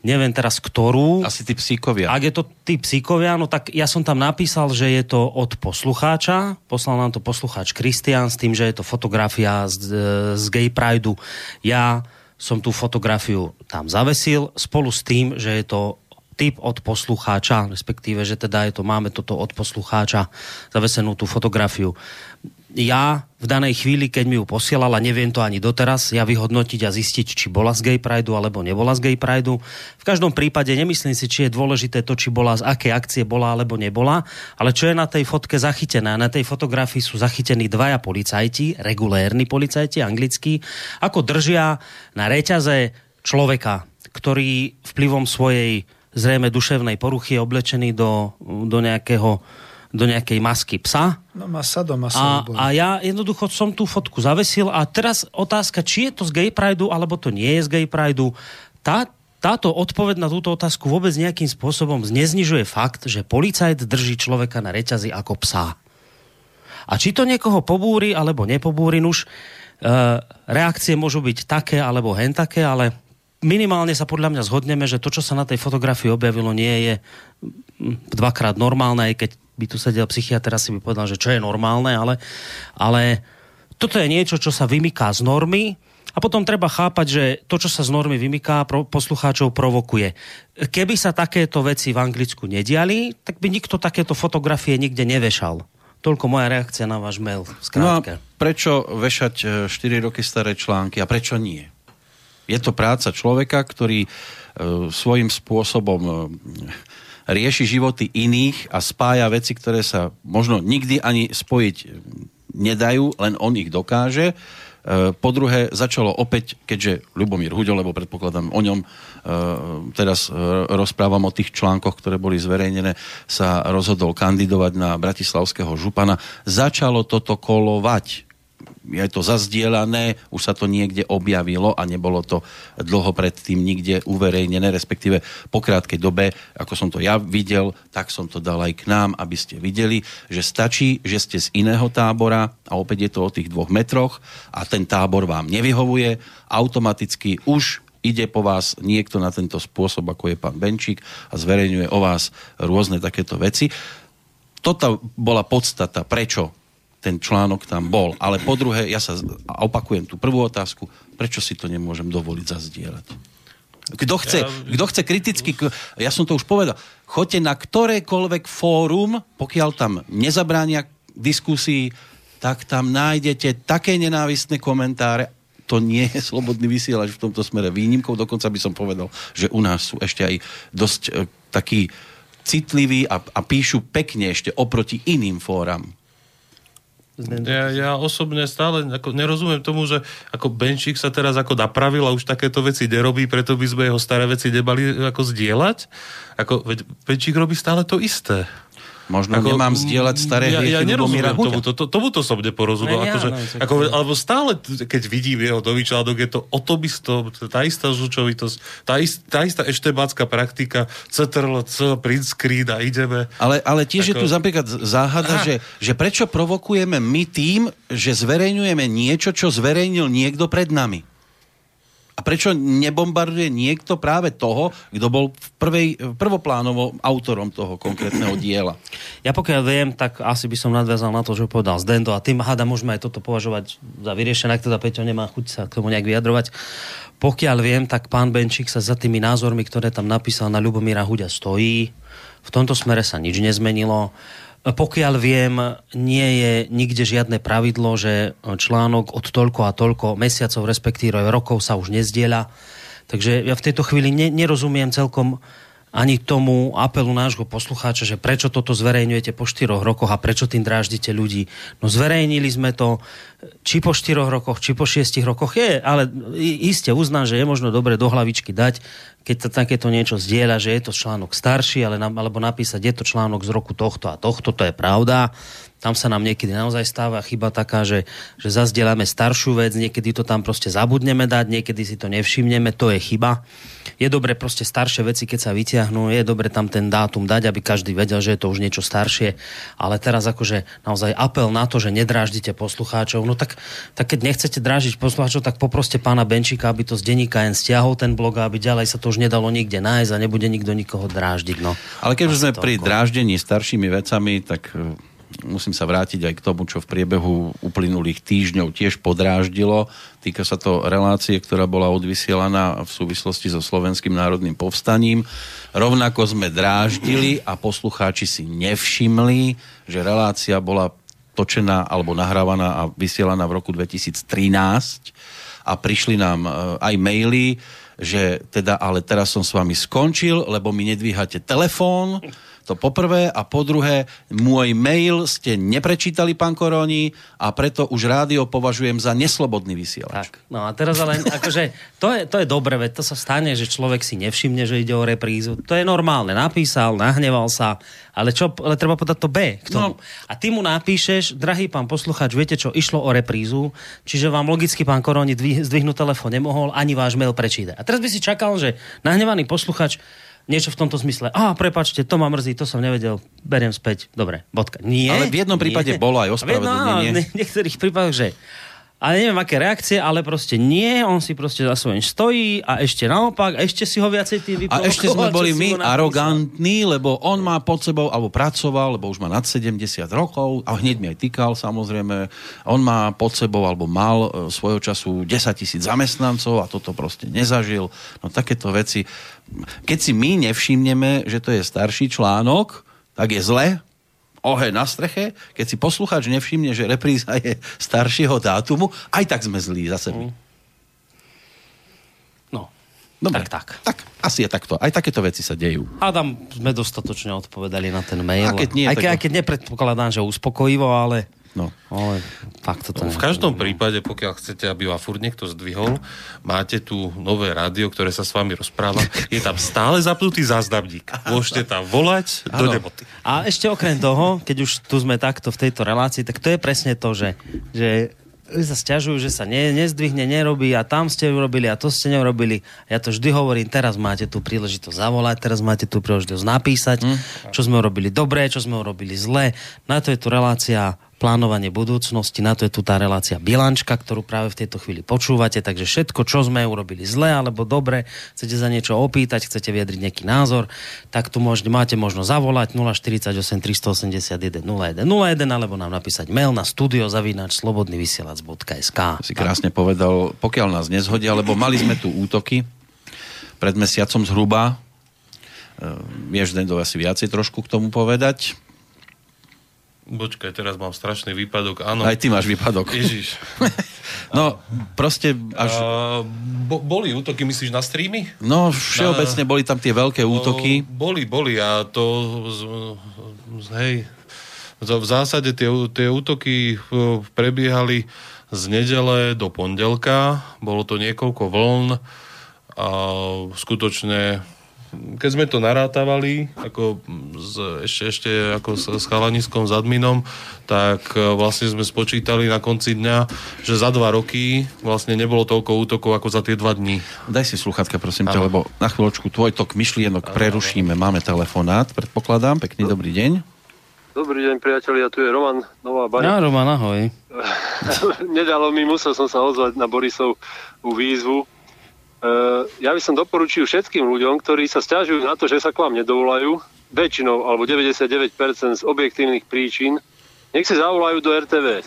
neviem teraz ktorú. Asi tí psíkovia. Ak je to tí psíkovia, no tak ja som tam napísal, že je to od poslucháča. Poslal nám to poslucháč Kristián s tým, že je to fotografia z Gay Prideu. Ja som tú fotografiu tam zavesil spolu s tým, že je to typ od poslucháča, respektíve, že teda je to, máme toto od poslucháča zavesenú tú fotografiu. Ja v danej chvíli, keď mi ju posielala, neviem to ani doteraz, ja vyhodnotiť a zistiť, či bola z Gay Prideu alebo nebola z Gay Prideu. V každom prípade nemyslím si, či je dôležité to, či bola, z akej akcie bola alebo nebola, ale čo je na tej fotke zachytené. Na tej fotografii sú zachytení dvaja policajti, regulérni policajti, anglickí, ako držia na reťaze človeka, ktorý vplyvom svojej zrejme duševnej poruchy je oblečený do nejakej masky psa. No a ja jednoducho som tú fotku zavesil a teraz otázka, či je to z Gay Prideu, alebo to nie je z Gay Prideu. Táto odpoveď na túto otázku vôbec nejakým spôsobom neznižuje fakt, že policajt drží človeka na reťazi ako psa. A či to niekoho pobúri, alebo nepobúri, už reakcie môžu byť také, alebo hentaké, ale minimálne sa podľa mňa zhodneme, že to, čo sa na tej fotografii objavilo, nie je dvakrát normálne, aj keď by tu sedel psychiatra, si by povedal, že čo je normálne, ale toto je niečo, čo sa vymyká z normy a potom treba chápať, že to, čo sa z normy vymyká, poslucháčov provokuje. Keby sa takéto veci v Anglicku nediali, tak by nikto takéto fotografie nikde nevešal. Toľko moja reakcia na váš mail. Skrátke. No a prečo vešať 4 roky staré články a prečo nie? Je to práca človeka, ktorý svojím spôsobom rieši životy iných a spája veci, ktoré sa možno nikdy ani spojiť nedajú, len on ich dokáže. Po druhé, začalo opäť, keďže Ľubomír Huďo, lebo predpokladám o ňom, teraz rozprávam o tých článkoch, ktoré boli zverejnené, sa rozhodol kandidovať na bratislavského župana. Začalo toto kolovať. Je to zazdielané, už sa to niekde objavilo a nebolo to dlho predtým nikde uverejnené, respektíve po krátkej dobe, ako som to ja videl, tak som to dal aj k nám, aby ste videli, že stačí, že ste z iného tábora a opäť je to o tých 2 metroch a ten tábor vám nevyhovuje, automaticky už ide po vás niekto na tento spôsob, ako je pán Benčík, a zverejňuje o vás rôzne takéto veci. Toto bola podstata, prečo ten článok tam bol. Ale po druhé, ja sa opakujem tú prvú otázku, prečo si to nemôžem dovoliť zazdieľať? Kto chce kriticky, ja som to už povedal, choďte na ktorékoľvek fórum, pokiaľ tam nezabránia diskusii, tak tam nájdete také nenávistné komentáre. To nie je Slobodný vysielač v tomto smere výnimkou, dokonca by som povedal, že u nás sú ešte aj dosť takí citliví a píšu pekne ešte oproti iným fóram. Ja osobne stále ako nerozumiem tomu, že ako Benčík sa teraz ako napravil a už takéto veci nerobí, preto by sme jeho staré veci nebali ako zdieľať. Ako, Benčík robí stále to isté. Možno ako, nemám zdieľať staré hriechy Ľubomíra Huďa. Tomuto som neporozumel. Alebo stále, keď vidím jeho nový článok, je to otobisto, tá istá žučovitosť, tá istá eštebácka praktika, CTRL-C, print screen a ideme. Ale tiež je tu napríklad záhada, že prečo provokujeme my tým, že zverejňujeme niečo, čo zverejnil niekto pred nami. A prečo nebombarduje niekto práve toho, kto bol prvoplánovo autorom toho konkrétneho diela? Ja pokiaľ viem, tak asi by som nadviazal na to, čo povedal Zdendo, a tým hada môžeme aj toto považovať za vyriešené, ak teda Peťo nemá chuť sa k tomu nejak vyjadrovať. Pokiaľ viem, tak pán Benčík sa za tými názormi, ktoré tam napísal na Ľubomíra Huďa, stojí. V tomto smere sa nič nezmenilo. Pokiaľ viem, nie je nikde žiadne pravidlo, že článok od toľko a toľko mesiacov, respektíve rokov sa už nezdieľa. Takže ja v tejto chvíli nerozumiem celkom ani tomu apelu nášho poslucháča, že prečo toto zverejňujete po 4 rokoch a prečo tým dráždite ľudí. No zverejnili sme to či po 4 rokoch, či po 6 rokoch. Je, ale iste uznám, že je možno dobre do hlavičky dať, keď sa takéto niečo zdieľa, že je to článok starší, alebo napísať, je to článok z roku tohto a tohto, to je pravda. Tam sa nám niekedy naozaj stáva chyba taká, že zazdielame staršiu vec, niekedy to tam proste zabudneme dať, niekedy si to nevšimneme, to je chyba. Je dobre proste staršie veci, keď sa vyťahnú, je dobre tam ten dátum dať, aby každý vedel, že je to už niečo staršie. Ale teraz akože naozaj apel na to, že nedráždite poslucháčov, no tak keď nechcete dráždiť poslucháčov, tak poproste pána Benčíka, aby to z denníka N stiahol ten blog, aby ďalej sa to nedalo nikde nájsť a nebude nikto nikoho dráždiť. No. Ale keďže sme pri dráždení staršími vecami, tak musím sa vrátiť aj k tomu, čo v priebehu uplynulých týždňov tiež podráždilo. Týka sa to relácie, ktorá bola odvysielaná v súvislosti so Slovenským národným povstaním. Rovnako sme dráždili a poslucháči si nevšimli, že relácia bola točená alebo nahrávaná a vysielaná v roku 2013 a prišli nám aj maily, že teda, ale teraz som s vami skončil, lebo mi nedvíhate telefón, to poprvé, a po druhé, môj mail ste neprečítali, pán Koroni, a preto už rádio považujem za neslobodný vysielač. Tak, no a teraz ale akože, to je dobre, veď to sa stane, že človek si nevšimne, že ide o reprízu, to je normálne, napísal, nahneval sa, ale treba podať to B k tomu. No. A ty mu napíšeš, drahý pán poslucháč, viete čo, išlo o reprízu, čiže vám logicky pán Koroni zdvihnú telefón nemohol, ani váš mail prečítať. Teraz by si čakal, že nahnevaný posluchač niečo v tomto zmysle. Prepáčte, to ma mrzí, to som nevedel, beriem späť. Dobre, bodka. Nie. Ale v jednom prípade bolo aj ospravedlnenie. V niektorých prípadoch, že... Ale neviem, aké reakcie, ale proste nie, on si proste za svojím stojí a ešte naopak, a ešte si ho viacej tým vyprovokoval. A ešte sme boli my arogantní, lebo on má pod sebou, alebo pracoval, lebo už má nad 70 rokov a hneď mi aj týkal, samozrejme. On má pod sebou, alebo mal svojho času 10 000 zamestnancov a toto proste nezažil. No takéto veci. Keď si my nevšimneme, že to je starší článok, tak je zle, oheň na streche, keď si poslucháč nevšimne, že repríza je staršieho dátumu, aj tak sme zlí za sebou. No, dobre, tak. Asi je takto. Aj takéto veci sa dejú. Adam, sme dostatočne odpovedali na ten mail. Keď nepredpokladám, že uspokojivo, ale... No. Ale fakt toto v každom prípade, pokiaľ chcete, aby vám furt niekto zdvihol, máte tu nové rádio, ktoré sa s vami rozpráva. Je tam stále zapnutý záznamník. Môžete tam volať do neboty. A ešte okrem toho, keď už tu sme takto v tejto relácii, tak to je presne to, že sa sťažujú, že sa nezdvihne, nerobí a tam ste urobili a to ste neurobili. Ja to vždy hovorím, teraz máte tú príležitosť zavolať, teraz máte tú príležitosť napísať, čo sme urobili dobre, čo sme urobili zle. Na to je tu relácia plánovanie budúcnosti, na to je tu tá relácia bilančka, ktorú práve v tejto chvíli počúvate, takže všetko, čo sme urobili zle alebo dobre, chcete za niečo opýtať, chcete vyjadriť nejaký názor, tak tu máte možnosť zavolať 048 381 0101 alebo nám napísať mail na studio@slobodnyvysielac.sk. Si krásne povedal, pokiaľ nás nezhodia, lebo mali sme tu útoky pred mesiacom zhruba, vieš, Dendov asi viacej trošku k tomu povedať. Počkaj, teraz mám strašný výpadok, áno. Aj ty máš výpadok. Ježiš. No, proste až... boli útoky, myslíš, na streamy? No, všeobecne boli tam tie veľké útoky. Boli a to... Hej, v zásade tie útoky prebiehali z nedele do pondelka. Bolo to niekoľko vln a skutočne... Keď sme to narátavali, ako ešte ako s chalaniskom, s adminom, tak vlastne sme spočítali na konci dňa, že za 2 roky vlastne nebolo toľko útokov ako za tie 2 dní. Daj si sluchátka, prosím ťa, lebo na chvíľočku tvoj tok myšlienok prerušíme. Máme telefonát, predpokladám. Pekný dobrý deň. Dobrý deň, priatelia, tu je Roman, Nová Baňa. Ja, Roman, ahoj. Nedalo mi, musel som sa ozvať na Borisovú výzvu. Ja by som doporučil všetkým ľuďom, ktorí sa sťažujú na to, že sa k vám nedovolajú, väčšinou alebo 99% z objektívnych príčin, nech si zavolajú do RTVS.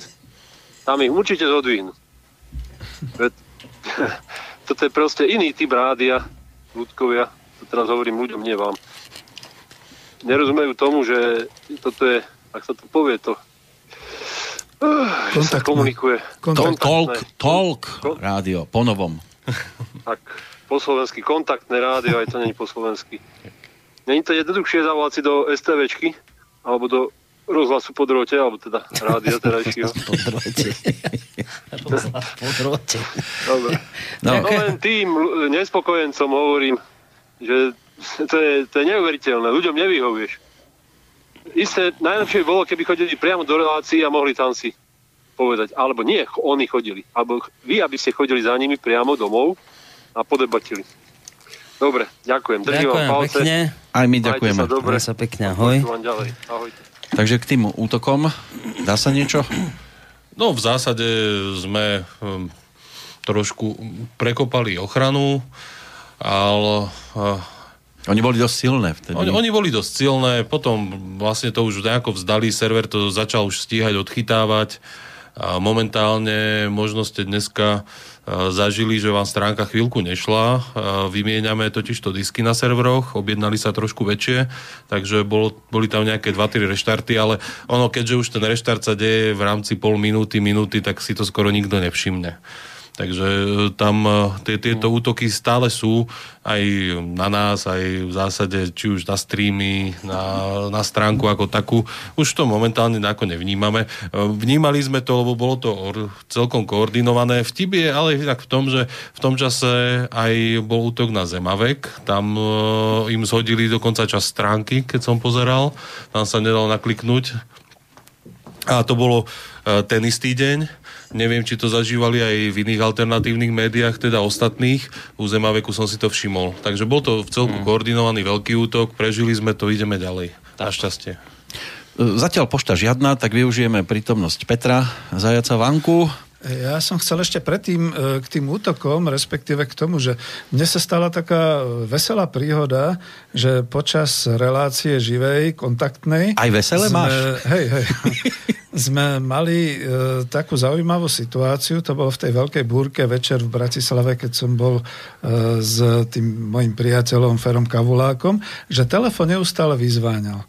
Tam ich určite zodvihnú. Toto je proste iný typ rádia, ľudkovia. To teraz hovorím ľuďom, nie vám. Nerozumejú tomu, že toto je, ak sa to povie, to že sa komunikuje. Talk rádio, po novom. Tak, po slovensky, kontaktné rádio, aj to není po slovensky. Není to jednoduchšie zavolať si do STVčky, alebo do rozhlasu Podrote, alebo teda rádia terajšieho. Podrote. Podrote. Dobre. No len tým nespokojencom hovorím, že to je neuveriteľné, ľuďom nevyhovieš. Isté, najlepšie by bolo, keby chodili priamo do relácií a mohli tam si povedať, alebo nie, oni chodili, alebo vy, aby ste chodili za nimi priamo domov a podebatili. Dobre, ďakujem. Držím vám palce. Pekne. Aj my ďakujeme. Majte sa pekne, ahoj. Takže k tým útokom dá sa niečo? No, v zásade sme trošku prekopali ochranu, ale... Oni boli dosť silné vtedy. Oni boli dosť silné, potom vlastne to už nejako vzdali, server to začal už stíhať, odchytávať. A momentálne možno ste dneska zažili, že vám stránka chvíľku nešla. Vymieňame totižto disky na serveroch, objednali sa trošku väčšie, takže boli tam nejaké 2-3 reštarty, ale ono, keďže už ten reštart sa deje v rámci pol minúty, tak si to skoro nikto nevšimne. Takže tam tieto útoky stále sú aj na nás, aj v zásade, či už na streamy, na stránku ako takú. Už to momentálne ako nevnímame. Vnímali sme to, lebo bolo to celkom koordinované. Vtip je ale tak v tom, že v tom čase aj bol útok na Zemavek. Tam im zhodili dokonca čas stránky, keď som pozeral. Tam sa nedalo nakliknúť. A to bolo ten istý deň. Neviem, či to zažívali aj v iných alternatívnych médiách, teda ostatných. U Zemaveku som si to všimol. Takže bol to v celku koordinovaný veľký útok, prežili sme to, ideme ďalej. Našťastie. Zatiaľ pošta žiadna, tak využijeme prítomnosť Petra Zajaca-Vanku. Ja som chcel ešte predtým k tým útokom, respektíve k tomu, že mne sa stala taká veselá príhoda, že počas relácie živej, kontaktnej... Aj veselé máš? Hej. Sme mali takú zaujímavú situáciu, to bolo v tej veľkej búrke večer v Bratislave, keď som bol s tým mojim priateľom Ferom Kavulákom, že telefón neustále vyzváňal.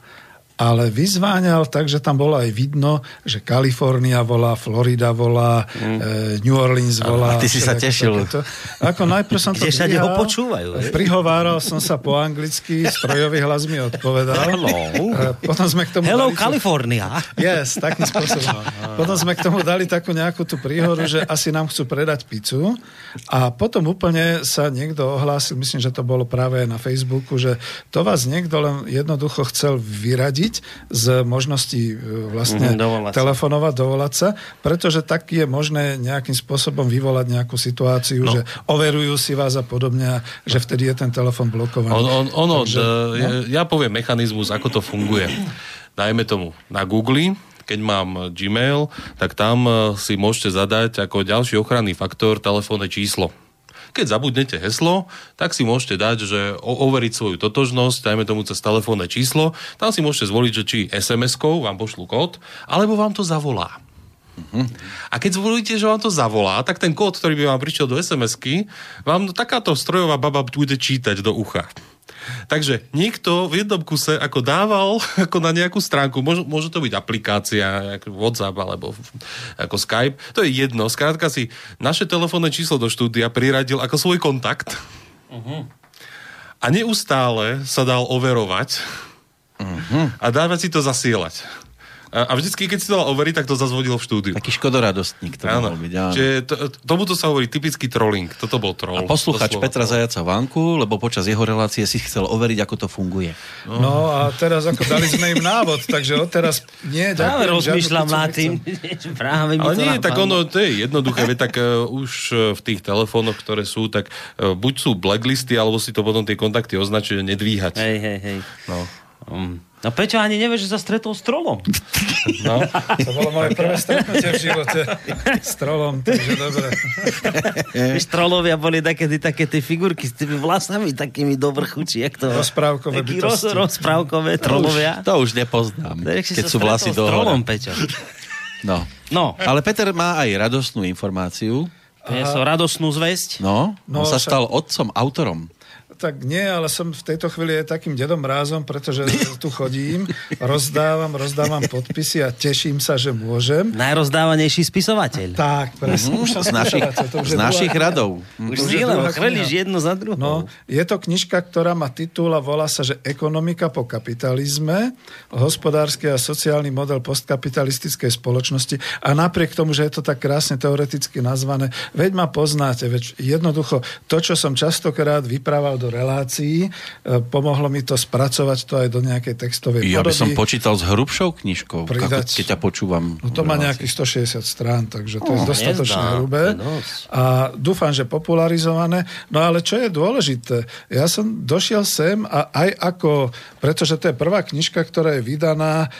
Ale vyzváňal tak, že tam bolo aj vidno, že Kalifornia volá, Florida volá, New Orleans volá. A ty si sa tešil. Ako najprv som to prihal, prihováral som sa po anglicky, strojový hlas mi odpovedal. Potom sme k tomu Hello, California. Yes, takým spôsobom. Potom sme k tomu dali takú nejakú tú príhodu, že asi nám chcú predať pizzu. A potom úplne sa niekto ohlásil, myslím, že to bolo práve na Facebooku, že to vás niekto len jednoducho chcel vyradiť z možnosti vlastne telefonovať, dovolať sa, pretože tak je možné nejakým spôsobom vyvolať nejakú situáciu, že overujú si vás a podobne, že vtedy je ten telefon blokovaný. Takže, ja poviem mechanizmus, ako to funguje. Dajme tomu na Google, keď mám Gmail, tak tam si môžete zadať ako ďalší ochranný faktor telefónne číslo. Keď zabudnete heslo, tak si môžete dať, že overiť svoju totožnosť, dajme tomu cez telefónne číslo, tam si môžete zvoliť, že či SMS-kou vám pošlu kód, alebo vám to zavolá. A keď zvolíte, že vám to zavolá, tak ten kód, ktorý by vám prišiel do SMS-ky, vám takáto strojová baba bude čítať do ucha. Takže niekto v jednom kuse ako dával ako na nejakú stránku, môže to byť aplikácia, ako WhatsApp alebo ako Skype, to je jedno. Skrátka si naše telefónne číslo do štúdia priradil ako svoj kontakt a neustále sa dal overovať a dávať si to zasielať. A vždycky, keď si to mal overiť, tak to zazvodilo v štúdiu. Taký škodoradostník to mohol byť. Áno. Čiže tomuto sa hovorí typický trolling. Toto bol troll. A posluchač Petra Zajaca-Vanku, lebo počas jeho relácie si chcel overiť, ako to funguje. No a teraz ako dali sme im návod, takže odteraz nie. Dále rozmýšľam na tým. Ale nie, tak ono, to je jednoduché. Tak už v tých telefónoch, ktoré sú, tak buď sú blacklisty, alebo si to potom tie kontakty označia, nedvíhať. Hej. No Peťo, ani nevieš, že sa stretol s trolom. No, to bolo moje prvé stretnutie v živote s trolom, takže dobre. Víš, trolovia boli také tie figurky s tými vlasami takými do vrchu, či jak to... Rozprávkové bytosti. Rozprávkové trolovia. To už nepoznám, keď sú vlasy do hora. Keď sa stretol s trolom, Peťo. No. Ale Peter má aj radostnú informáciu. Prinesol radostnú zväzť. No, on sa stal otcom, autorom. Tak nie, ale som v tejto chvíli aj takým Dedom Mrázom, pretože tu chodím, rozdávam podpisy a teším sa, že môžem. Najrozdávanejší spisovateľ. Tak, presne. Už z našich radov. Už zílem, chveliš jednu za druhou. No, je to knižka, ktorá má titul a volá sa, že Ekonomika po kapitalizme, hospodársky a sociálny model postkapitalistickej spoločnosti. A napriek tomu, že je to tak krásne teoreticky nazvané, veď ma poznáte, veď jednoducho to, čo som častokrát vyprával do relácií. Pomohlo mi to spracovať to aj do nejakej textovej podoby. Ja by som počítal s hrubšou knižkou, keď ťa počúvam. No to má nejakých 160 strán, takže to je dostatočne hrubé. A dúfam, že popularizované. No ale čo je dôležité? Ja som došiel sem a aj ako, pretože to je prvá knižka, ktorá je vydaná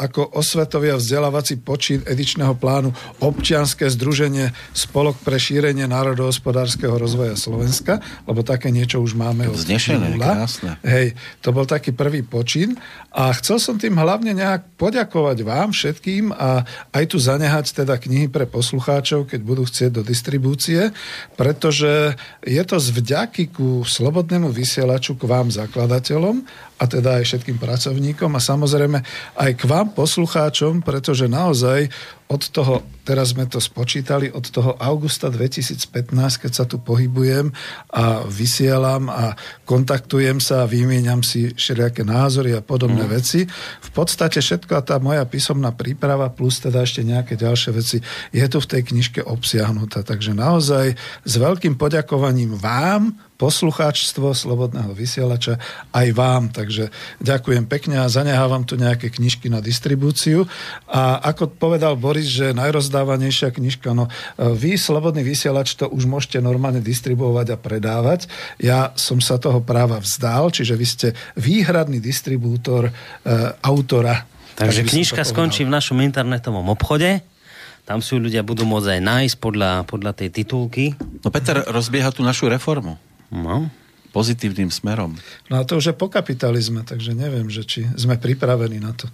ako osvetový a vzdelávací počin edičného plánu Občianske združenie Spolok pre šírenie národohospodárskeho rozvoja Slovenska, lebo také niečo už máme od júla. Hej, to bol taký prvý počin a chcel som tým hlavne nejak poďakovať vám všetkým a aj tu zanehať teda knihy pre poslucháčov, keď budú chcieť do distribúcie, pretože je to z vďaky ku Slobodnému vysielaču, k vám zakladateľom a teda aj všetkým pracovníkom a samozrejme aj k vám poslucháčom, pretože naozaj od toho, teraz sme to spočítali, od toho augusta 2015, keď sa tu pohybujem a vysielam a kontaktujem sa a vymieňam si všelijaké názory a podobné veci. V podstate všetko a tá moja písomná príprava plus teda ešte nejaké ďalšie veci je tu v tej knižke obsiahnutá. Takže naozaj s veľkým poďakovaním vám, poslucháčstvo Slobodného vysielača aj vám, takže ďakujem pekne a zanehávam tu nejaké knižky na distribúciu a ako povedal Boris, že najrozdávanejšia knižka, no vy Slobodný vysielač to už môžete normálne distribuovať a predávať, ja som sa toho práva vzdal, čiže vy ste výhradný distribútor autora. Takže knižka skončí v našom internetovom obchode. Tam si ľudia budú môcť aj nájsť podľa tej titulky. No Peter rozbieha tú našu reformu. No. Pozitívnym smerom. No a to už je po kapitalizme, takže neviem, že či sme pripravení na to.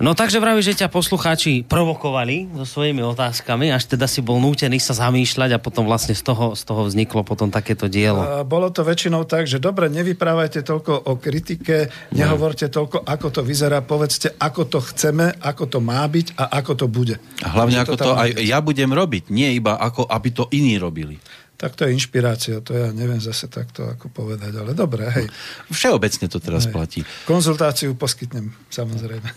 No takže vraví, že ťa poslucháči provokovali so svojimi otázkami, až teda si bol nútený sa zamýšľať a potom vlastne z toho vzniklo potom takéto dielo. A bolo to väčšinou tak, že dobre, nevyprávajte toľko o kritike, nehovorte toľko, ako to vyzerá, povedzte, ako to chceme, ako to má byť a ako to bude. A hlavne ako to aj ja budem robiť, nie iba ako, aby to iní robili. Tak to je inšpirácia, to ja neviem zase takto ako povedať, ale dobré, hej. Všeobecne to teraz platí. Konzultáciu poskytnem, samozrejme.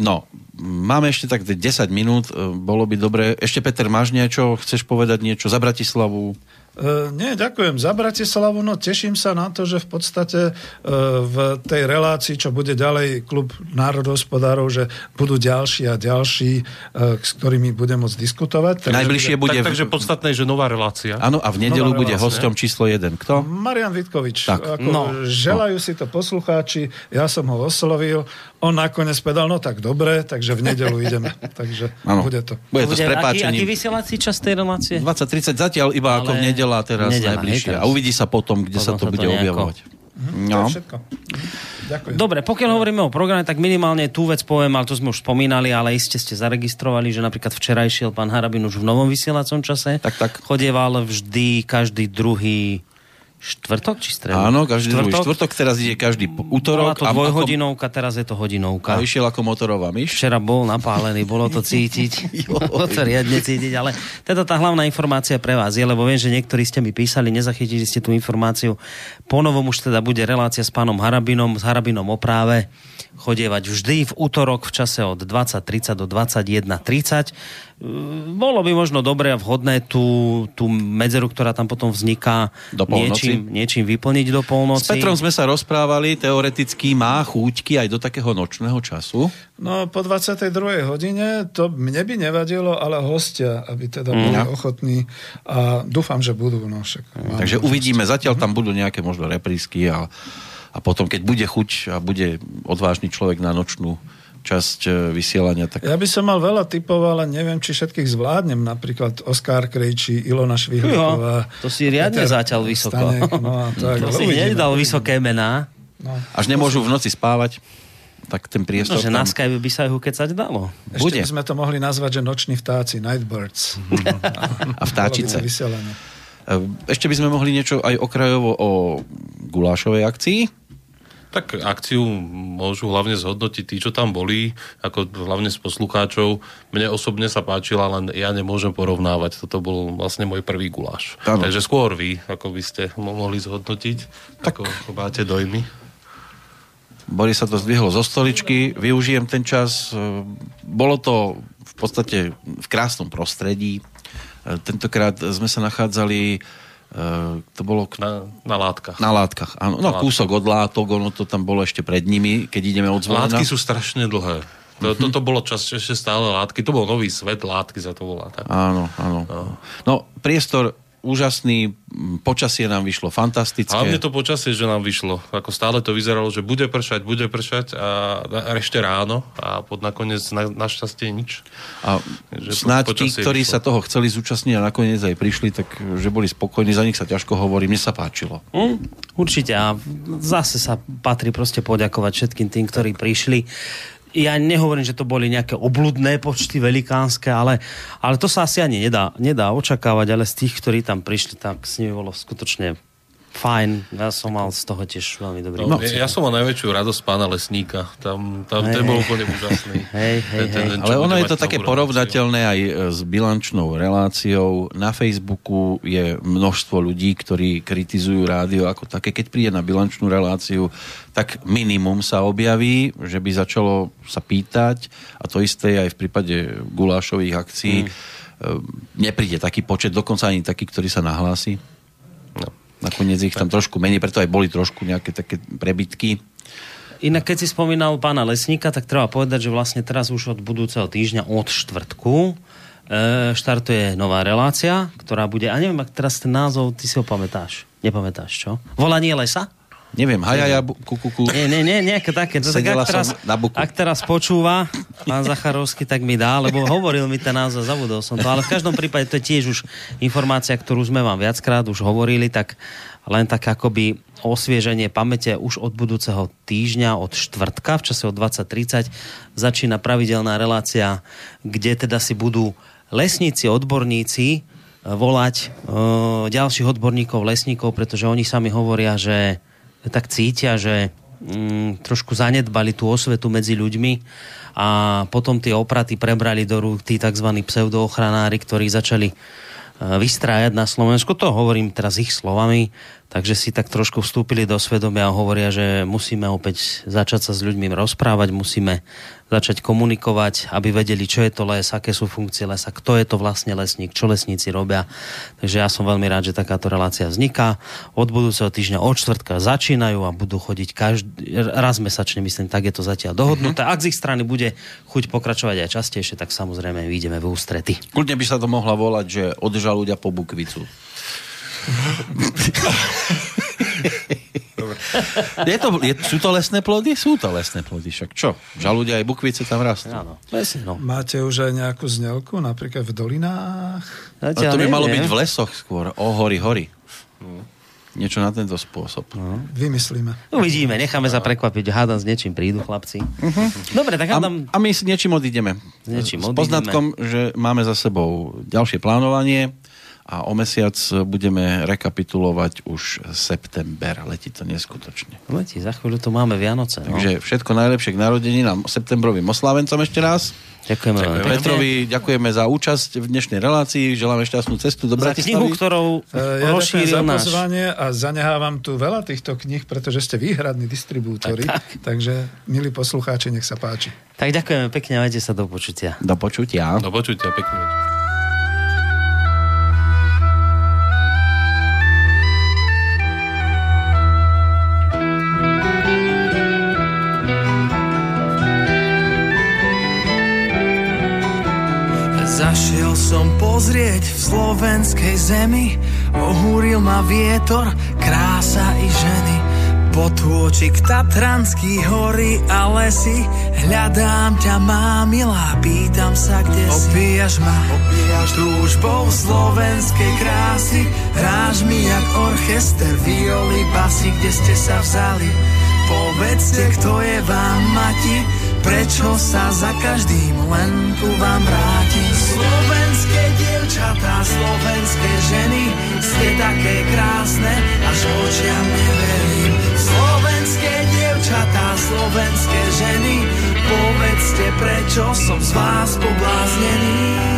No, máme ešte tak 10 minút, bolo by dobre. Ešte Peter, máš niečo? Chceš povedať niečo za Bratislavu? Nie, ďakujem za Bratislavu, no teším sa na to, že v podstate v tej relácii, čo bude ďalej Klub národohospodárov, že budú ďalší a ďalší, s ktorými budem môcť diskutovať. Najbližšie bude... Takže podstatné je, že nová relácia. Áno, a v nedeľu bude hosťom číslo 1. Kto? Marian Vitkovič. Tak, želajú si to poslucháči, ja som ho oslovil, on nakoniec povedal, no tak dobre, takže v nedeľu ideme. Takže ano, bude to. Bude to s prepáčením. Aký vysielací čas tej relácie? 20:30 zatiaľ, iba ale... ako v nedela teraz najbližšie. A uvidí sa potom, kde sa to bude objavovať. No. Ďakujem. Dobre, pokiaľ hovoríme o programe, tak minimálne tú vec poviem, ale to sme už spomínali, ale iste ste zaregistrovali, že napríklad včera išiel pán Harabin už v novom vysielacom čase. Tak. Chodieval vždy každý druhý štvrtok či stredu? Áno, každý druhý štvrtok, teraz ide každý útorok. Bola to dvojhodinovka, teraz je to hodinovka. A išiel ako motorová myš. Včera bol napálený, bolo to cítiť. Bolo to riadne cítiť, ale teda tá hlavná informácia pre vás je, lebo viem, že niektorí ste mi písali, nezachytili ste tú informáciu. Ponovom už teda bude relácia s pánom Harabinom, s Harabinom o práve chodievať vždy v útorok v čase od 20:30 do 21:30. Bolo by možno dobre a vhodné tú medzeru, ktorá tam potom vzniká, niečím vyplniť do polnoci. S Petrom sme sa rozprávali, teoreticky má chúťky aj do takého nočného času. No po 22. hodine to mne by nevadilo, ale hostia, aby teda boli ochotní a dúfam, že budú. No, takže uvidíme, zatiaľ tam budú nejaké možno reprísky a potom, keď bude chuť a bude odvážny človek na nočnú časť vysielania. Tak... Ja by som mal veľa typov, ale neviem, či všetkých zvládnem. Napríklad Oscar Krejčí, Ilona Švihlíková. To si riadne zatiaľ vysoko. Stanek, no, tak, to si nedal vysoké mená. No. Až nemôžu v noci spávať, tak ten priestor... No, že tam... na Skype by sa ju kecať dalo. Ešte by sme to mohli nazvať, že noční vtáci, nightbirds. A vtáčice. Ešte by sme mohli niečo aj okrajovo o gulášovej akcii. Tak akciu môžu hlavne zhodnotiť tí, čo tam boli, ako hlavne s poslucháčov. Mne osobne sa páčila, len ja nemôžem porovnávať. Toto bol vlastne môj prvý guláš. Ano. Takže skôr vy, ako by ste mohli zhodnotiť, tak. Ako máte dojmy. Boris sa to zdvihlo zo stoličky, využijem ten čas. Bolo to v podstate v krásnom prostredí. Tentokrát sme sa nachádzali... to bolo na látkach. Na látkach, áno. No kúsok od látok, ono to tam bolo ešte pred nimi, keď ideme od zvolena. Látky sú strašne dlhé. Toto bolo čas, ešte stále látky. To bol nový svet, látky za to volá. Tak. Áno. No priestor úžasný, počasie nám vyšlo fantastické. Hlavne to počasie, že nám vyšlo. Ako stále to vyzeralo, že bude pršať a ešte ráno a nakoniec našťastie nič. A snáď tí, ktorí sa toho chceli zúčastniť a nakoniec aj prišli, tak že boli spokojní, za nich sa ťažko hovorí, mne sa páčilo. Určite a zase sa patrí proste poďakovať všetkým tým, ktorí prišli. Ja nehovorím, že to boli nejaké obludné počty velikánske, ale to sa asi ani nedá očakávať, ale z tých, ktorí tam prišli, tak s nimi bolo skutočne fajn. Ja som mal z toho tiež veľmi dobrý. No, ja som mal najväčšiu radosť pána Lesníka. Tam ten bol úplne úžasný. Ale ono je to také porovnateľné aj s bilančnou reláciou. Na Facebooku je množstvo ľudí, ktorí kritizujú rádio ako také. Keď príde na bilančnú reláciu, tak minimum sa objaví, že by začalo sa pýtať a to isté aj v prípade gulášových akcií. Nepríde taký počet, dokonca ani taký, ktorý sa nahlási. No. Nakoniec ich tam trošku menej, preto aj boli trošku nejaké také prebytky. Inak keď si spomínal pána Lesníka, tak treba povedať, že vlastne teraz už od budúceho týždňa, od štvrtku, štartuje nová relácia, ktorá bude, a neviem, ak teraz ten názov, ty si ho pamätáš. Nepamätáš, čo? Volanie lesa? Neviem, hajaja, kukuku. Nie, nejaké také. No, tak ak teraz počúva pán Zacharovský, tak mi dá, lebo hovoril mi ten názor, zabudol som to. Ale v každom prípade to je tiež už informácia, ktorú sme vám viackrát už hovorili, tak len tak akoby osvieženie pamäte už od budúceho týždňa, od štvrtka, v čase od 20:30 začína pravidelná relácia, kde teda si budú lesníci, odborníci volať ďalších odborníkov, lesníkov, pretože oni sami hovoria, že tak cítia, že trošku zanedbali tú osvetu medzi ľuďmi a potom tie opraty prebrali do rúk tí tzv. Pseudoochranári, ktorí začali vystrájať na Slovensku. To hovorím teraz ich slovami. Takže si tak trošku vstúpili do svedomia a hovoria, že musíme opäť začať sa s ľuďmi rozprávať, musíme začať komunikovať, aby vedeli, čo je to les, aké sú funkcie lesa, kto je to vlastne lesník, čo lesníci robia. Takže ja som veľmi rád, že takáto relácia vzniká. Od budúceho týždňa od štvrtka začínajú a budú chodiť raz mesačne, myslím, tak je to zatiaľ dohodnuté. Ak z ich strany bude chuť pokračovať aj častejšie, tak samozrejme ideme v ústrety. Kľudne by sa to mohla volať, že održal ľudia po bukvicu. Sú to lesné plody? Sú to lesné plody, však čo? Žalúdia aj bukvice tam rastú. Áno, lesne, no. Máte už aj nejakú znelku, napríklad v dolinách? To by malo byť v lesoch skôr, o hory. No. Niečo na tento spôsob. No. Vymyslíme. Uvidíme, necháme sa prekvapiť. Hádam, s niečím prídu chlapci. Dobre, tak hádam... A my s niečím odídeme. S poznatkom, že máme za sebou ďalšie plánovanie. A o mesiac budeme rekapitulovať už september. Letí to neskutočne. Letí, za chvíľu tu máme Vianoce. Takže všetko najlepšie k narodeninám septembrovým oslávencom ešte raz. Ďakujeme. Petrovi ďakujeme za účasť v dnešnej relácii. Želáme šťastnú cestu do Bratislavy. Za knihu, ktorou rozšíril náš. Ja a zanehávam tu veľa týchto kníh, pretože ste výhradní distribútori. Tak. Takže, milí poslucháči, nech sa páči. Tak ďakujeme pekne, majte sa, do počutia. Do počutia. Do počutia, pekne. Zašiel som pozrieť v slovenskej zemi, ohúril ma vietor, krása i ženy. Potôčik tatranský, hory a lesy, hľadám ťa, má milá, pýtam sa, kde si. Opíjaš ma, túžbou slovenskej krásy, hráš mi jak orchester, violy, basy, kde ste sa vzali. Povedzte, kto je vám mati, prečo sa za každým len ku vám vrátim. Slovenské dievčatá, slovenské ženy, ste také krásne, až očiam neverím. Slovenské dievčatá, slovenské ženy, povedzte, prečo som z vás pobláznený.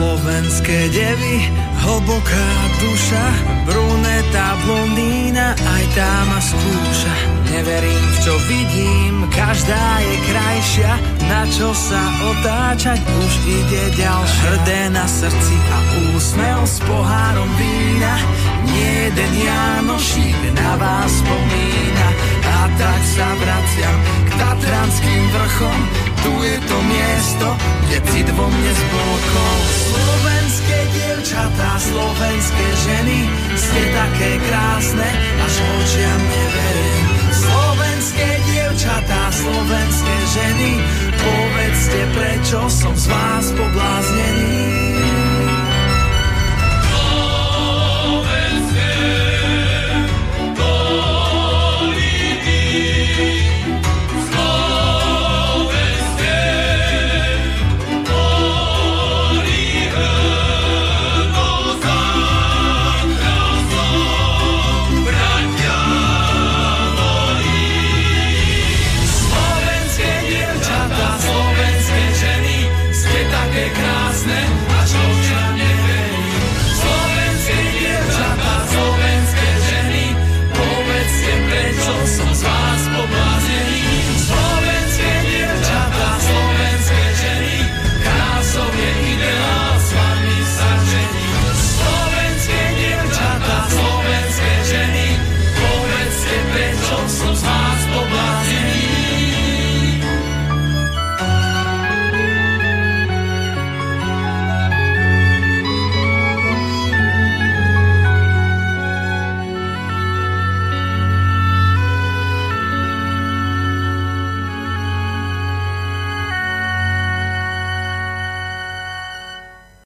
Slovenské devy, hlboká duša, bruneta, blondína, aj tá ma skúša. Neverím, v čo vidím, každá je krajšia, na čo sa otáčať, už ide ďalšia. Hrdé na srdci a úsmev s pohárom vína, nie jeden Jánošík na vás spomína. A tak sa vraciam k tatranským vrchom, tu je to miesto, kde cit vo mne zblokol. Slovenské dievčatá, slovenské ženy, ste také krásne, až očiam neverím. Slovenské dievčatá, slovenské ženy, povedzte, prečo som z vás pobláznený.